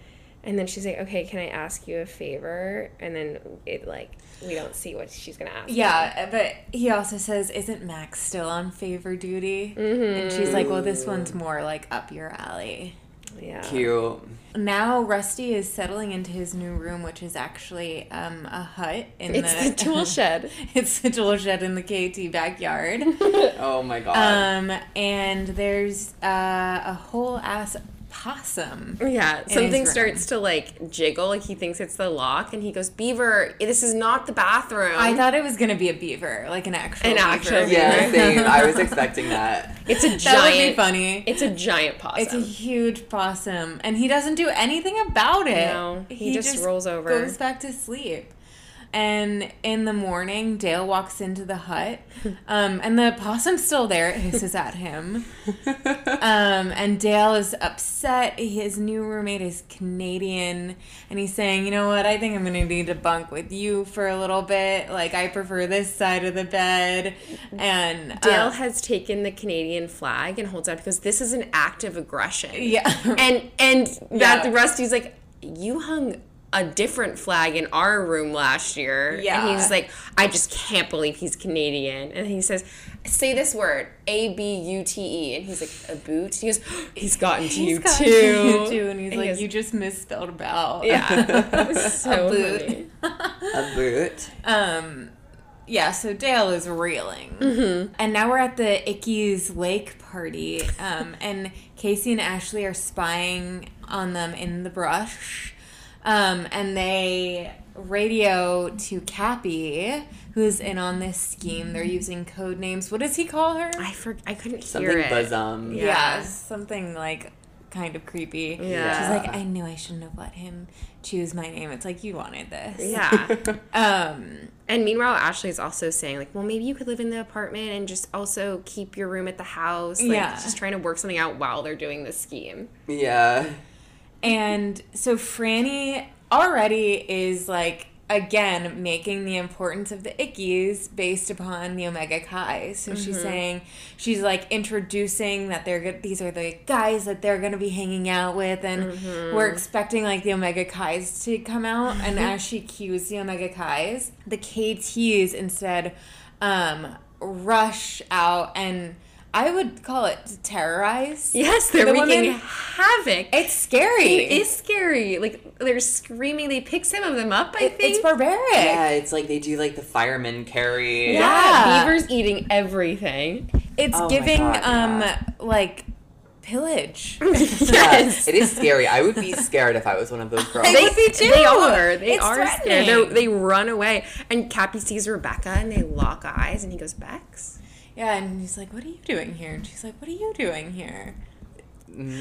And then she's like, okay, can I ask you a favor? And then it, like, we don't see what she's going to ask. Yeah, but he also says, isn't Max still on favor duty? Mm-hmm. And she's like, well, this one's more, like, up your alley. Yeah. Cute. Now Rusty is settling into his new room, which is actually a hut. It's the tool shed. It's the tool shed in the KT backyard. Oh, my God. And there's a whole ass possum. Yeah, something starts to, like, jiggle. Like, he thinks it's the lock, and he goes, Beaver, this is not the bathroom. I thought it was going to be a beaver, like an actual beaver. Yeah, same. I was expecting that. That would be funny. It's a giant possum. It's a huge possum, and he doesn't do anything about it. No, he just rolls over. Goes back to sleep. And in the morning, Dale walks into the hut, and the possum's still there. It hisses at him. And Dale is upset. His new roommate is Canadian, and he's saying, you know what, I think I'm going to need to bunk with you for a little bit. Like, I prefer this side of the bed. And Dale has taken the Canadian flag and holds it up because this is an act of aggression. Yeah. And Rusty's like, you hung a different flag in our room last year. Yeah. And he's like, I just can't believe he's Canadian. And he says, say this word, A-B-U-T-E. And he's like, a boot? He goes, he's gotten to you too. And he's like, you just misspelled about. Yeah. So funny. A boot. Yeah, so Dale is reeling. Mm-hmm. And now we're at the Icky's Lake party. And Casey and Ashley are spying on them in the brush. And they radio to Cappy, who's in on this scheme. They're using code names. What does he call her? I couldn't hear it. Something buzzum. Yeah, something like kind of creepy. Yeah. She's like, I knew I shouldn't have let him choose my name. It's like, you wanted this. Yeah. And meanwhile, Ashley's also saying, like, well, maybe you could live in the apartment and just also keep your room at the house. Like, just trying to work something out while they're doing this scheme. Yeah. And so Franny already is, like, again, making the importance of the Ickies based upon the Omega Chi. So she's saying, she's, like, introducing that these are the guys that they're going to be hanging out with. And we're expecting, like, the Omega Chis to come out. And as she cues the Omega Chis, the KTs instead rush out and I would call it terrorize. Yes, they're wreaking havoc. It's scary. It is scary. Like, they're screaming. They pick some of them up, I think. It's barbaric. Yeah, it's like they do, like, the fireman carry. Yeah. Beaver's eating everything. It's giving, like, pillage. Yes. It is scary. I would be scared if I was one of those girls. They are scared. They run away. And Cappy sees Rebecca, and they lock eyes, and he goes, Bex? Yeah, and he's like, what are you doing here? And she's like, what are you doing here?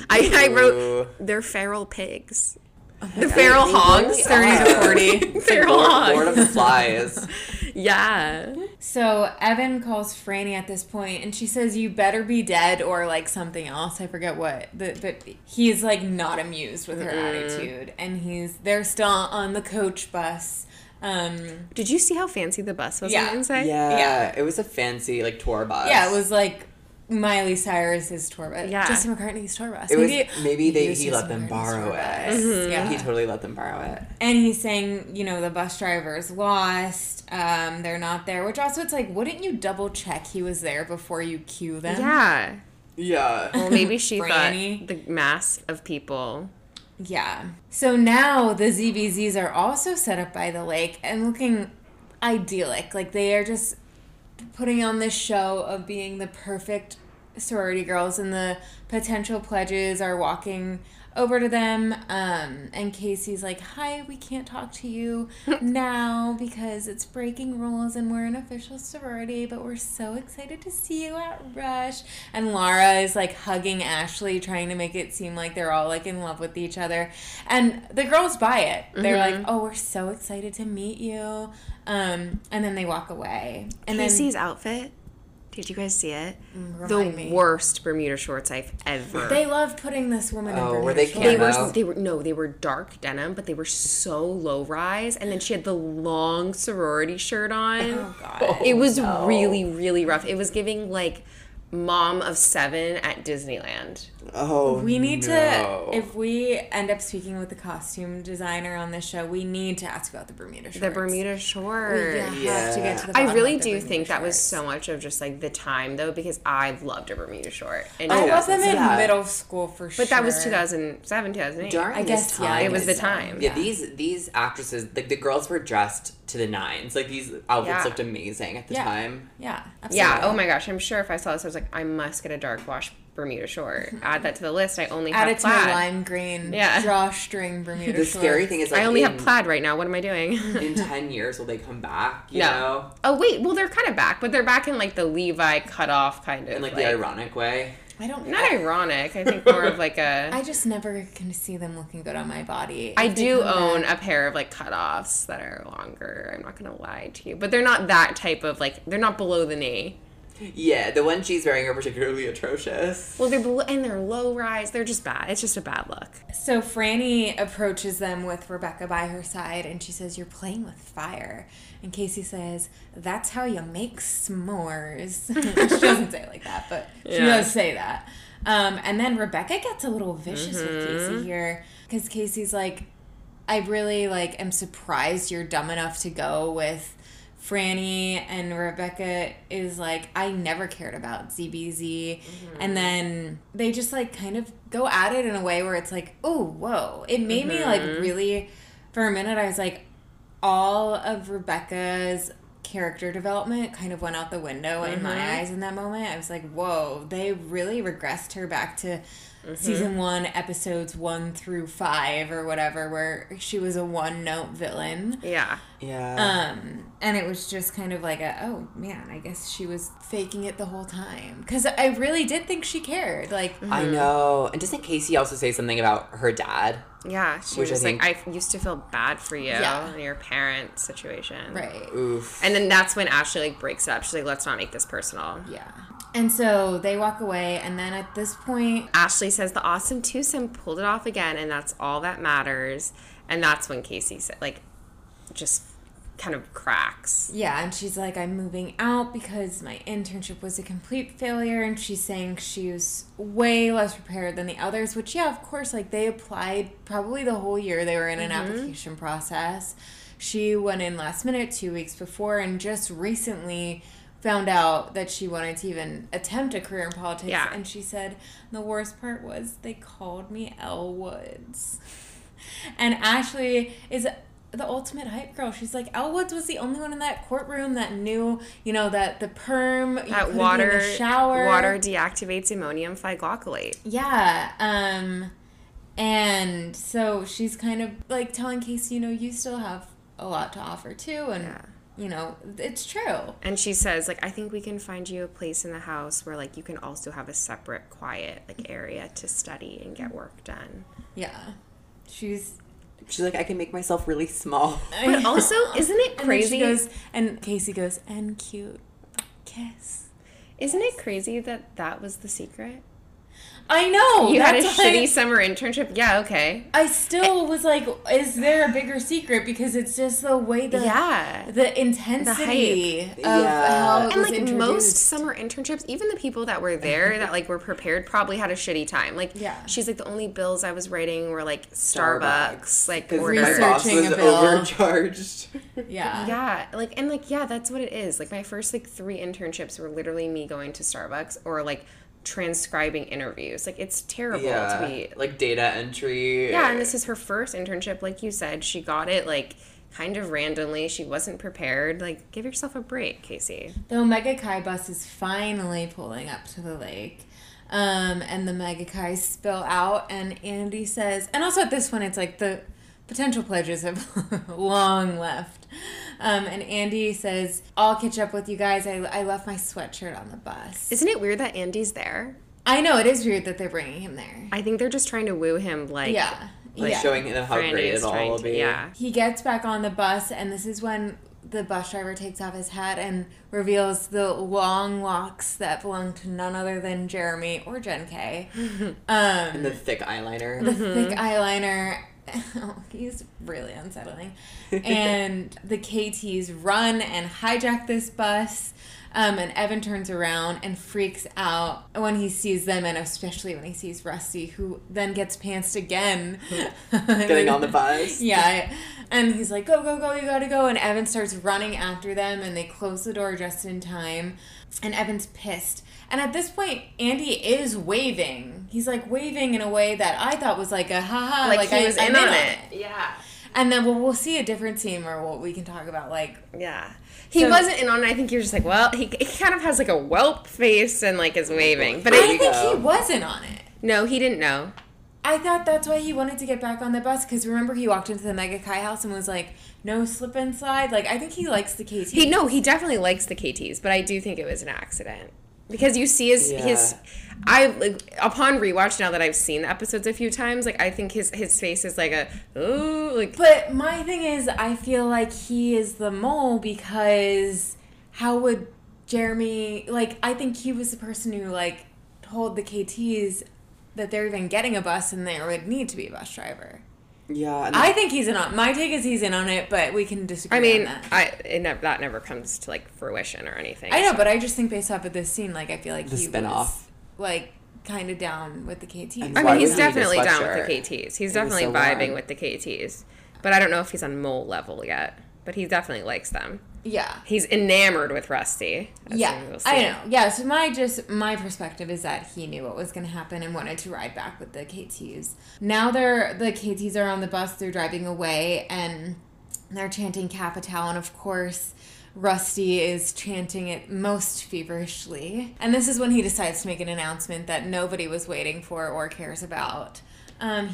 I wrote, they're feral pigs. Oh, the feral hogs. 30 to 40. Feral hogs. Lord of Flies. Yeah. So Evan calls Franny at this point, and she says, you better be dead or, like, something else. I forget what. But he's, like, not amused with her attitude. And they're still on the coach bus. Did you see how fancy the bus was on the inside? Yeah. It was a fancy, like, tour bus. Yeah, it was, like, Miley Cyrus's tour bus. Yeah. Jesse McCartney's tour bus. It maybe he let them borrow it. Mm-hmm. Yeah. He totally let them borrow it. And he's saying, you know, the bus driver is lost. They're not there. Which also, it's like, wouldn't you double check he was there before you cue them? Yeah. Yeah. Well, maybe she thought the mass of people. Yeah. So now the ZBZs are also set up by the lake and looking idyllic. Like, they are just putting on this show of being the perfect sorority girls, and the potential pledges are walking over to them, and Casey's like, hi, we can't talk to you now because it's breaking rules and we're an official sorority, but we're so excited to see you at Rush. And Laura is, like, hugging Ashley, trying to make it seem like they're all, like, in love with each other, and the girls buy it. They're like, oh, we're so excited to meet you, and then they walk away. And Casey's outfit, did you guys see it? Remind me. Worst Bermuda shorts I've ever. They loved putting this woman in Bermuda shorts. They were dark denim, but they were so low rise. And then she had the long sorority shirt on. Oh, God. It was really, really rough. It was giving, like, mom of seven at Disneyland. Oh, we need to, if we end up speaking with the costume designer on this show, we need to ask about the Bermuda shorts. The Bermuda shorts. We have to get to the bottom. I really do think that was so much of just, like, the time, though, because I've loved a Bermuda short. And I love them in middle school for sure. But that was 2007, 2008. During I guess, it was the time. Yeah, these actresses, like, the girls were dressed to the nines. Like, these outfits looked amazing at the time. Yeah, absolutely. Yeah, oh my gosh. I'm sure if I saw this, I was like, I must get a dark wash Bermuda short. Add that to the list. I only have plaid. Add it to my lime green drawstring Bermuda short. The scary thing is, like, I only have plaid right now. What am I doing? In 10 years, will they come back? You know? Oh, wait. Well, they're kind of back, but they're back in, like, the Levi cutoff kind of. In, like, the ironic way? I don't know. Not ironic. I think more of, like, a... I just never can see them looking good on my body. I do own a pair of, like, cutoffs that are longer. I'm not going to lie to you. But they're not that type of, like... They're not below the knee. Yeah, the ones she's wearing are particularly atrocious. Well, they're low rise. They're just bad. It's just a bad look. So Franny approaches them with Rebecca by her side, and she says, "You're playing with fire." And Casey says, "That's how you make s'mores." She doesn't say it like that, but she does say that. And then Rebecca gets a little vicious with Casey here, because Casey's like, "I really, like, am surprised you're dumb enough to go with Franny," and Rebecca is like, "I never cared about ZBZ." And then they just, like, kind of go at it in a way where it's like, oh, whoa. It made me, like, really, for a minute, I was like, all of Rebecca's character development kind of went out the window in my eyes in that moment. I was like, whoa, they really regressed her back to season 1, episodes 1 through 5 or whatever, where she was a one-note villain. Yeah. Yeah. And it was just kind of like oh, man, I guess she was faking it the whole time. Because I really did think she cared. Like, I know. And doesn't Casey also say something about her dad? Yeah. She was just like, I used to feel bad for you and your parents' situation. Right. Oof. And then that's when Ashley, like, breaks up. She's like, let's not make this personal. Yeah. And so they walk away, and then at this point... Ashley says the awesome twosome pulled it off again, and that's all that matters. And that's when Casey said, like, just kind of cracks. Yeah, and she's like, I'm moving out because my internship was a complete failure, and she's saying she was way less prepared than the others, which, yeah, of course, like, they applied probably the whole year they were in an application process. She went in last minute 2 weeks before, and just recently... found out that she wanted to even attempt a career in politics, and she said the worst part was they called me Elle Woods. And Ashley is the ultimate hype girl. She's like, Elle Woods was the only one in that courtroom that knew, you know, that the perm, that water in the shower, water deactivates ammonium phyglocolate. Yeah. And so she's kind of like telling Casey, you know, you still have a lot to offer too, and. Yeah. You know, it's true. And she says, like, I think we can find you a place in the house where, like, you can also have a separate, quiet, like, area to study and get work done. Yeah. She's She's like, I can make myself really small. But also, isn't it crazy? And she goes, and Casey goes, and cute. Kiss. Isn't it crazy that that was the secret? I know. You had a shitty summer internship. Yeah, okay. I still was like, is there a bigger secret? Because it's just the way that the intensity of how it was introduced. And like most summer internships, even the people that were there that like were prepared probably had a shitty time. Like she's like, the only bills I was writing were like Starbucks, like researching my boss was a bill. Overcharged. Yeah. Yeah. Like and like yeah, that's what it is. Like my first like 3 internships were literally me going to Starbucks or like transcribing interviews. Like it's terrible to be like data entry. Yeah, and this is her first internship. Like you said, she got it like kind of randomly. She wasn't prepared. Like give yourself a break, Casey. The Omega Chi bus is finally pulling up to the lake. And the Omega Chi spill out and Andy says, and also at this one it's like the potential pledges have long left. And Andy says, I'll catch up with you guys. I left my sweatshirt on the bus. Isn't it weird that Andy's there? I know. It is weird that they're bringing him there. I think they're just trying to woo him. Like, showing him how great it all will be. Yeah. He gets back on the bus, and this is when the bus driver takes off his hat and reveals the long locks that belong to none other than Jeremy or Jen K. And the thick eyeliner. The thick eyeliner. Oh, he's really unsettling. And the KTs run and hijack this bus. And Evan turns around and freaks out when he sees them, and especially when he sees Rusty, who then gets pantsed again. Getting on the bus. Yeah. And he's like, go, go, go, you gotta go. And Evan starts running after them, and they close the door just in time. And Evan's pissed. And at this point, Andy is waving. He's like waving in a way that I thought was like a ha-ha. Like he was in on it. Yeah. And then we'll see a different team or what we can talk about. Like, yeah. He wasn't in on it. I think you're just like, well, he kind of has like a whelp face and like is waving. But I think he wasn't on it. No, he didn't know. I thought that's why he wanted to get back on the bus because remember he walked into the Omega Chi house and was like, no slip and slide. Like, I think he likes the KTs. He definitely likes the KTs, but I do think it was an accident. Because you see his I like, upon rewatch now that I've seen the episodes a few times, like I think his face is like a ooh like. But my thing is, I feel like he is the mole because how would Jeremy like? I think he was the person who like told the KTs that they're even getting a bus and there would need to be a bus driver. Yeah, I think he's in on it. My take is he's in on it, but we can disagree. I mean, on that. That never comes to like fruition or anything. I know, so. But I just think based off of this scene, like I feel like he was like kind of down with the KTs. I mean, he's definitely down with the KTs. He's definitely vibing with the KTs, but I don't know if he's on mole level yet. But he definitely likes them. Yeah, he's enamored with Rusty. Yeah, I know. Yeah, so my perspective is that he knew what was going to happen and wanted to ride back with the KTs. Now the KTs are on the bus. They're driving away and they're chanting Kappa Tau, and of course, Rusty is chanting it most feverishly. And this is when he decides to make an announcement that nobody was waiting for or cares about.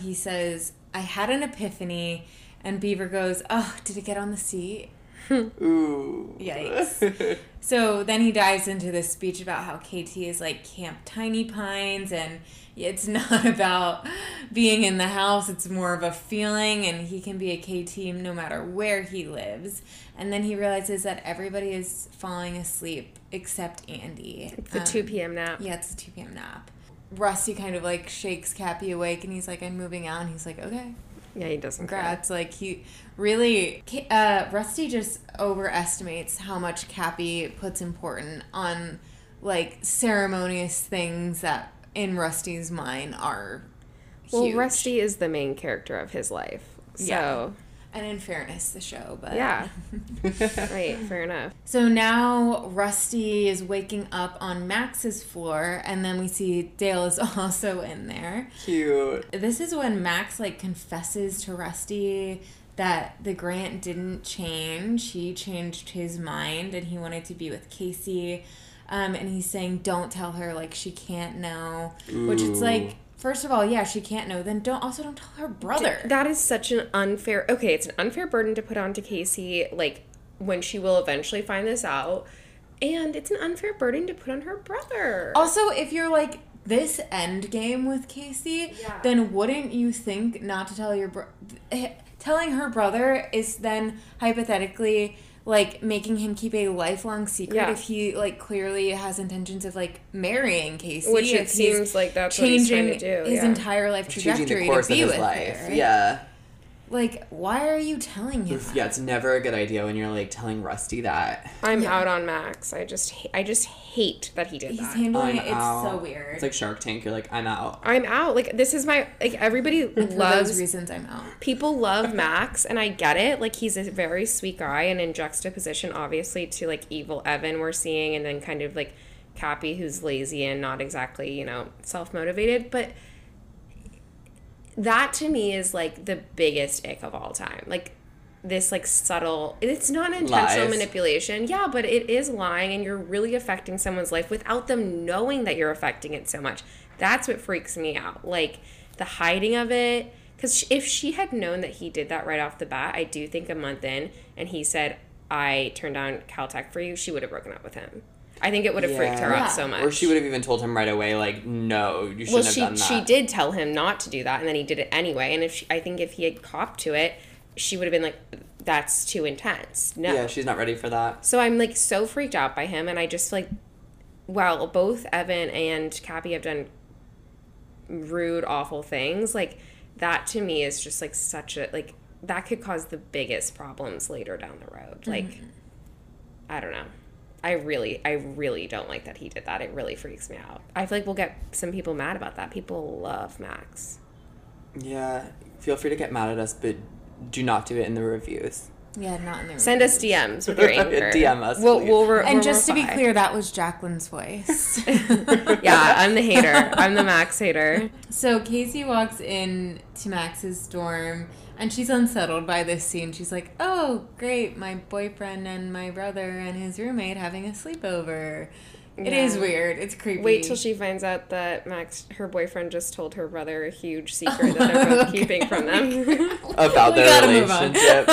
He says, "I had an epiphany," and Beaver goes, "Oh, did it get on the seat?" Ooh. Yikes. So then he dives into this speech about how KT is like Camp Tiny Pines and it's not about being in the house, it's more of a feeling, and he can be a KT no matter where he lives. And then he realizes that everybody is falling asleep except Andy. It's a 2 p.m. nap. Yeah, it's a 2 p.m. nap. Rusty kind of like shakes Cappy awake and he's like, I'm moving out, and he's like, okay. Yeah, he doesn't care. Congrats. Like, he really... Rusty just overestimates how much Cappy puts important on, like, ceremonious things that, in Rusty's mind, are huge. Well, Rusty is the main character of his life, so... Yeah. And in fairness, the show, but... Yeah. Right, fair enough. So now Rusty is waking up on Max's floor, and then we see Dale is also in there. Cute. This is when Max, like, confesses to Rusty that the grant didn't change. He changed his mind, and he wanted to be with Casey. And he's saying, don't tell her, like, she can't know. Ooh. Which it's like... First of all, yeah, she can't know. Then don't tell her brother. That is such an unfair... Okay, it's an unfair burden to put on to Casey, like, when she will eventually find this out. And it's an unfair burden to put on her brother. Also, if you're, like, this end game with Casey, then wouldn't you think not to tell your brother... telling her brother is then hypothetically, like, making him keep a lifelong secret if he, like, clearly has intentions of, like, marrying Casey. Which it seems like that's what he's trying to do. Changing his entire life trajectory to be with her, right? Yeah. Like, why are you telling him? Yeah, it's never a good idea when you're, like, telling Rusty that. I'm out on Max. I just hate that he did that. He's handling it. It's so weird. It's like Shark Tank. You're like, I'm out. I'm out. Like, this is my... Like, everybody loves... For those reasons, I'm out. People love Max, and I get it. Like, he's a very sweet guy, and in juxtaposition, obviously, to, like, evil Evan we're seeing, and then kind of, like, Cappy, who's lazy and not exactly, you know, self-motivated, but... That, to me, is, like, the biggest ick of all time. Like, this, like, subtle... It's not intentional manipulation. Yeah, but it is lying, and you're really affecting someone's life without them knowing that you're affecting it so much. That's what freaks me out. Like, the hiding of it. Because if she had known that he did that right off the bat, I do think a month in, and he said, I turned down Caltech for you, she would have broken up with him. I think it would have freaked her out so much. Or she would have even told him right away, like, no, you shouldn't have done that. She did tell him not to do that, and then he did it anyway. And I think if he had copped to it, she would have been like, that's too intense. No. Yeah, she's not ready for that. So I'm, like, so freaked out by him, and I just, like, while both Evan and Cappy have done rude, awful things, like, that to me is just, like, such a, like, that could cause the biggest problems later down the road. Like, I don't know. I really don't like that he did that. It really freaks me out. I feel like we'll get some people mad about that. People love Max. Yeah. Feel free to get mad at us, but do not do it in the reviews. Yeah, not in the reviews. Send us DMs with your anger. DM us, we'll just to be clear, that was Jacqueline's voice. Yeah, I'm the hater. I'm the Max hater. So Casey walks in to Max's dorm, and she's unsettled by this scene. She's like, oh, great, my boyfriend and my brother and his roommate having a sleepover. Yeah. It is weird. It's creepy. Wait till she finds out that Max, her boyfriend, just told her brother a huge secret that they're both keeping from them. About their relationship.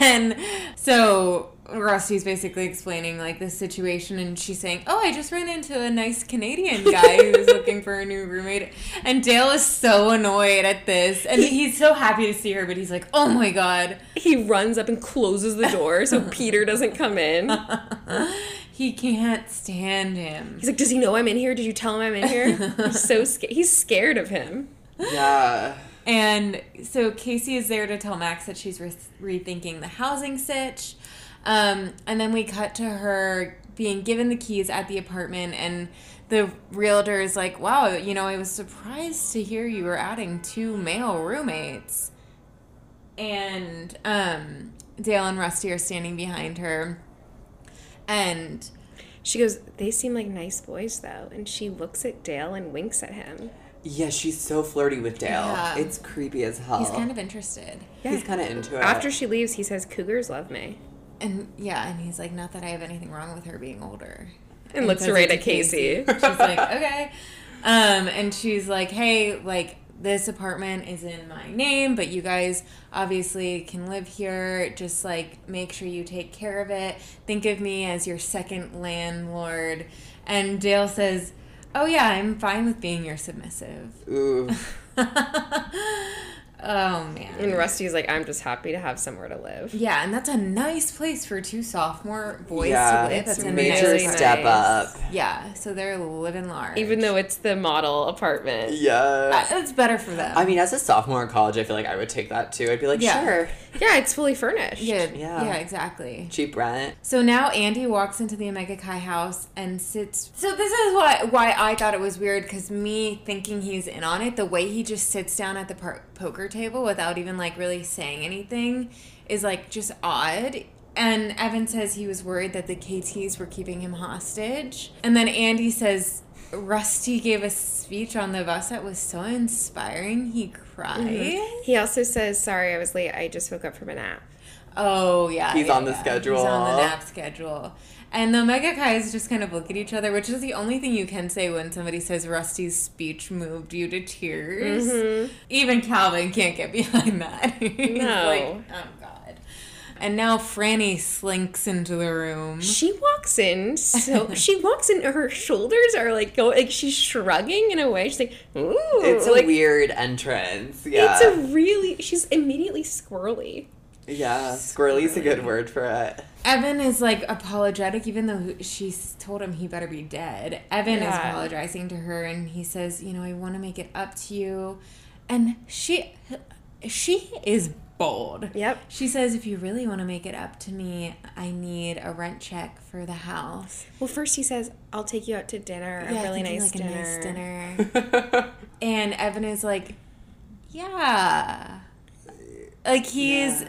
And so Rusty's basically explaining, like, this situation, and she's saying, oh, I just ran into a nice Canadian guy who's looking for a new roommate. And Dale is so annoyed at this, and he's so happy to see her, but he's like, oh my god. He runs up and closes the door so Peter doesn't come in. He can't stand him. He's like, does he know I'm in here? Did you tell him I'm in here? I'm so scared. He's scared of him. Yeah. And so Casey is there to tell Max that she's rethinking the housing sitch. And then we cut to her being given the keys at the apartment, and the realtor is like, wow, you know, I was surprised to hear you were adding two male roommates. And Dale and Rusty are standing behind her. And she goes, they seem like nice boys, though. And she looks at Dale and winks at him. Yeah, she's so flirty with Dale. Yeah. It's creepy as hell. He's kind of interested. Yeah. He's kind of into it. After she leaves, he says, cougars love me. And, yeah, and he's like, not that I have anything wrong with her being older. And looks right at Casey. She's like, okay. And she's like, hey, like, this apartment is in my name, but you guys obviously can live here. Just, like, make sure you take care of it. Think of me as your second landlord. And Dale says, oh, yeah, I'm fine with being your submissive. Ooh. Oh, man. And Rusty's like, I'm just happy to have somewhere to live. Yeah, and that's a nice place for two sophomore boys to live. That's a major step up. Yeah, so they're living large. Even though it's the model apartment. Yeah. It's better for them. I mean, as a sophomore in college, I feel like I would take that, too. I'd be like, sure. Yeah, it's fully furnished. Yeah, exactly. Cheap rent. So now Andy walks into the Omega Chi house and sits. So this is why I thought it was weird, because me thinking he's in on it, the way he just sits down at the poker table without even, like, really saying anything is, like, just odd. And Evan says he was worried that the KTs were keeping him hostage. And then Andy says Rusty gave a speech on the bus that was so inspiring he cried. Mm-hmm. He also says, sorry, I was late. I just woke up from a nap. Oh, yeah. He's on the schedule. He's on the nap schedule. And the Omega Chi's just kind of look at each other, which is the only thing you can say when somebody says Rusty's speech moved you to tears. Mm-hmm. Even Calvin can't get behind that. He's like, oh, God. And now Franny slinks into the room. She walks in, so she walks in. Her shoulders are like going, like she's shrugging in a way. She's like, "Ooh, it's a weird entrance." Yeah, it's a really. She's immediately squirrely. Yeah, squirrely's a good word for it. Evan is like apologetic, even though she's told him he better be dead. Evan is apologizing to her, and he says, "You know, I want to make it up to you," and she is. Bold. Yep. She says, if you really want to make it up to me, I need a rent check for the house. Well, first he says, I'll take you out to dinner. Yeah, a really nice like dinner. A nice dinner. And Evan is like, yeah. Like, he's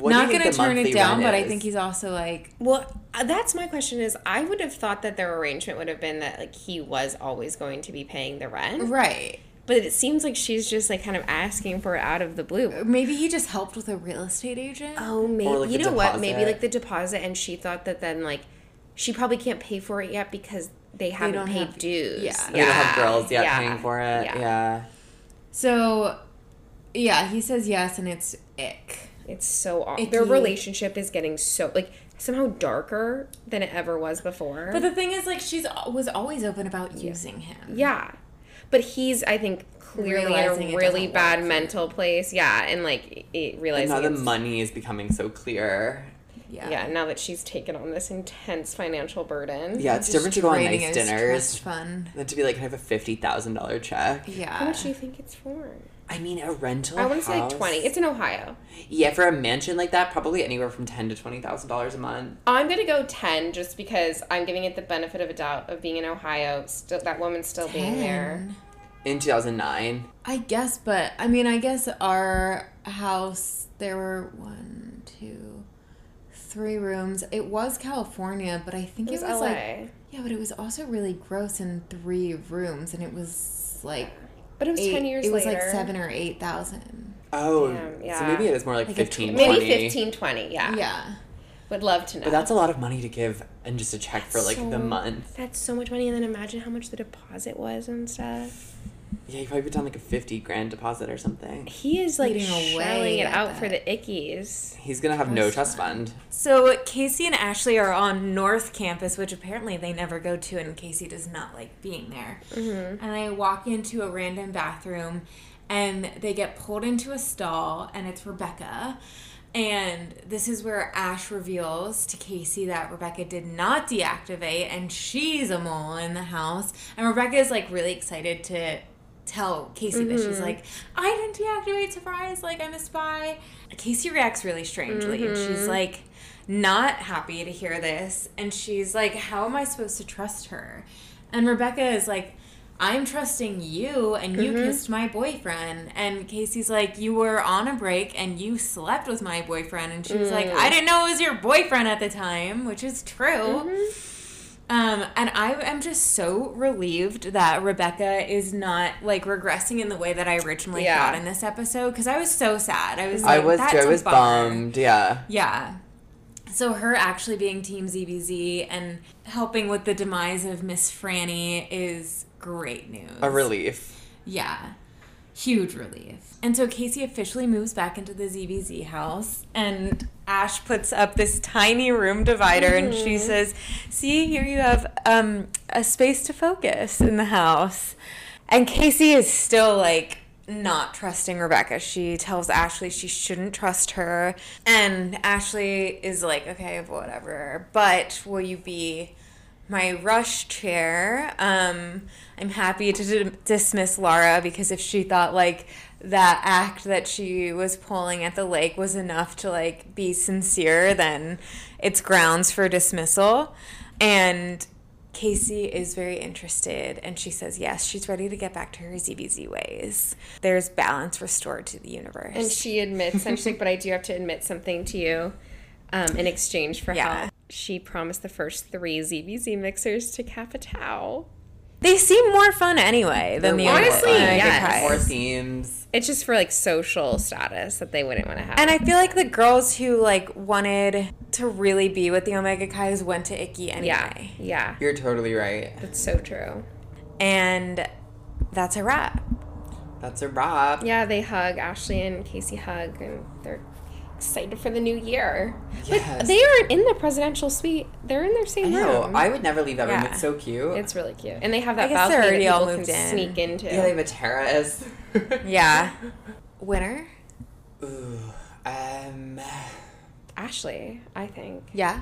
not going to turn it down, but I think he's also like... Well, that's my question is, I would have thought that their arrangement would have been that, like, he was always going to be paying the rent. Right. But it seems like she's just, like, kind of asking for it out of the blue. Maybe he just helped with a real estate agent. Oh, maybe. Or like you know what? Maybe, like, the deposit, and she thought that then, like, she probably can't pay for it yet because they haven't paid dues. Yeah. They don't have girls yet paying for it. Yeah. So, yeah, he says yes, and it's ick. It's so awful. Their relationship is getting so, like... somehow darker than it ever was before. But the thing is, like, she was always open about using him. Yeah. But he's, I think, clearly in a really bad mental place. Yeah, and, like, realizing and now the money is becoming so clear. Yeah. Yeah, now that she's taken on this intense financial burden. Yeah, it's different to go on nice dinners than to be like, can I have a $50,000 check? Yeah. How much do you think it's for? I mean, a rental house. I want to say, like, 20. It's in Ohio. Yeah, for a mansion like that, probably anywhere from $10,000 to $20,000 a month. I'm going to go 10 just because I'm giving it the benefit of a doubt of being in Ohio. Still, that woman's still 10. Being there. In 2009. I guess, but, I mean, I guess our house, there were 1, 2, 3 rooms. It was California, but I think it was LA. Like, yeah, but it was also really gross in 3 rooms, and it was, like... But it was 10 years later. It was like 7,000 or 8,000. Oh, damn, yeah. So maybe it is more like 15, 20. Maybe 15, 20, yeah. Yeah. Would love to know. But that's a lot of money to give and just a check that's for like the month. That's so much money. And then imagine how much the deposit was and stuff. Yeah, you probably put down like a $50,000 deposit or something. He is like shelling it out for the ickies. He's going to have no trust fund. So Casey and Ashley are on North Campus, which apparently they never go to, and Casey does not like being there. Mm-hmm. And they walk into a random bathroom, and they get pulled into a stall, and it's Rebecca. And this is where Ash reveals to Casey that Rebecca did not deactivate, and she's a mole in the house. And Rebecca is like really excited to... tell Casey that she's like, I didn't deactivate, surprise, like I'm a spy. Casey reacts really strangely and she's like not happy to hear this, and she's like, how am I supposed to trust her? And Rebecca is like, I'm trusting you, and you kissed my boyfriend. And Casey's like, you were on a break and you slept with my boyfriend. And she was like, I didn't know it was your boyfriend at the time, which is true. And I am just so relieved that Rebecca is not, like, regressing in the way that I originally thought in this episode. Because I was so sad. I was bummed, yeah. Yeah. So her actually being Team ZBZ and helping with the demise of Miss Franny is great news. A relief. Yeah. Huge relief. And so Casey officially moves back into the ZBZ house, and Ash puts up this tiny room divider, and she says, see, here you have a space to focus in the house. And Casey is still, like, not trusting Rebecca. She tells Ashley she shouldn't trust her, and Ashley is like, okay, whatever, but will you be... my rush chair. I'm happy to dismiss Laura, because if she thought, like, that act that she was pulling at the lake was enough to, like, be sincere, then it's grounds for dismissal. And Casey is very interested, and she says yes, she's ready to get back to her ZBZ ways. There's balance restored to the universe. And she admits, and she's like, but I do have to admit something to you in exchange for help. She promised the first 3 ZBZ mixers to Kappa Tau. They seem more fun anyway than the other. Honestly, yes. More themes. It's just for, like, social status that they wouldn't want to have. And I feel like the girls who, like, wanted to really be with the Omega Chi's went to Icky anyway. Yeah. You're totally right. That's so true. And that's a wrap. Yeah, they hug. Ashley and Casey hug, and they're excited for the new year. Yes. But they aren't in the presidential suite. They're in their same room. I would never leave that room. It's so cute. It's really cute. And they have that balcony that people can sneak into. Yeah, they have a terrace. Yeah. Winner? Ooh. Ashley, I think. Yeah?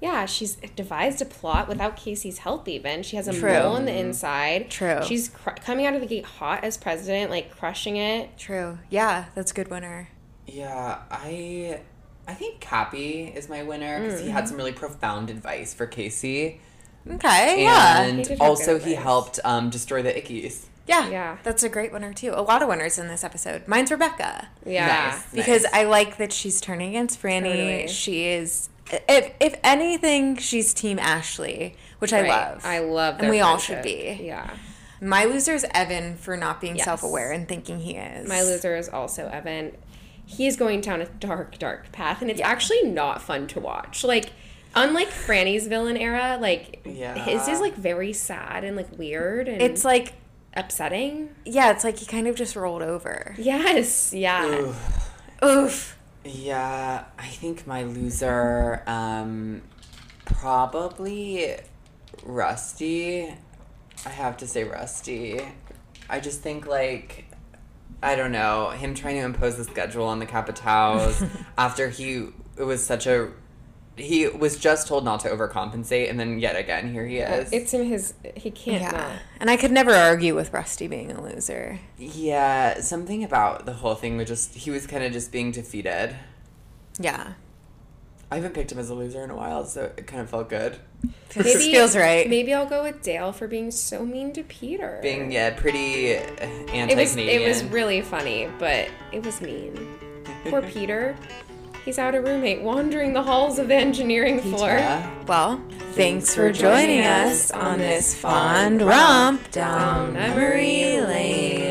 Yeah, she's devised a plot without Casey's help even. She has a mole on the inside. True. She's coming out of the gate hot as president, like crushing it. True. Yeah, that's a good winner. Yeah, I think Cappy is my winner because he had some really profound advice for Casey. Okay, yeah. And also he helped destroy the Ickies. Yeah, yeah, that's a great winner, too. A lot of winners in this episode. Mine's Rebecca. Yeah. Nice, because I like that she's turning against Franny. Totally. She is, if anything, she's Team Ashley, which I love. I love that. And we all should be. Yeah. My loser is Evan for not being self-aware and thinking he is. My loser is also Evan. He is going down a dark, dark path, and it's actually not fun to watch. Like, unlike Franny's villain era, like, his is, like, very sad and, like, weird. And it's, like, upsetting. Yeah, it's like he kind of just rolled over. Yes. Yeah. Oof. Yeah, I think my loser, probably Rusty. I have to say Rusty. I just think, like, I don't know, him trying to impose the schedule on the Kappa Tau's after he was just told not to overcompensate, and then yet again, here he is. It's in his... He can't not. And I could never argue with Rusty being a loser. Yeah, something about the whole thing was just... He was kind of just being defeated. Yeah. I haven't picked him as a loser in a while, so it kind of felt good. This feels right. Maybe I'll go with Dale for being so mean to Peter. Being, pretty anti-Canadian. It was really funny, but it was mean. Poor Peter. He's out a roommate wandering the halls of the engineering floor. Well, thanks for joining us on this fond romp down memory lane.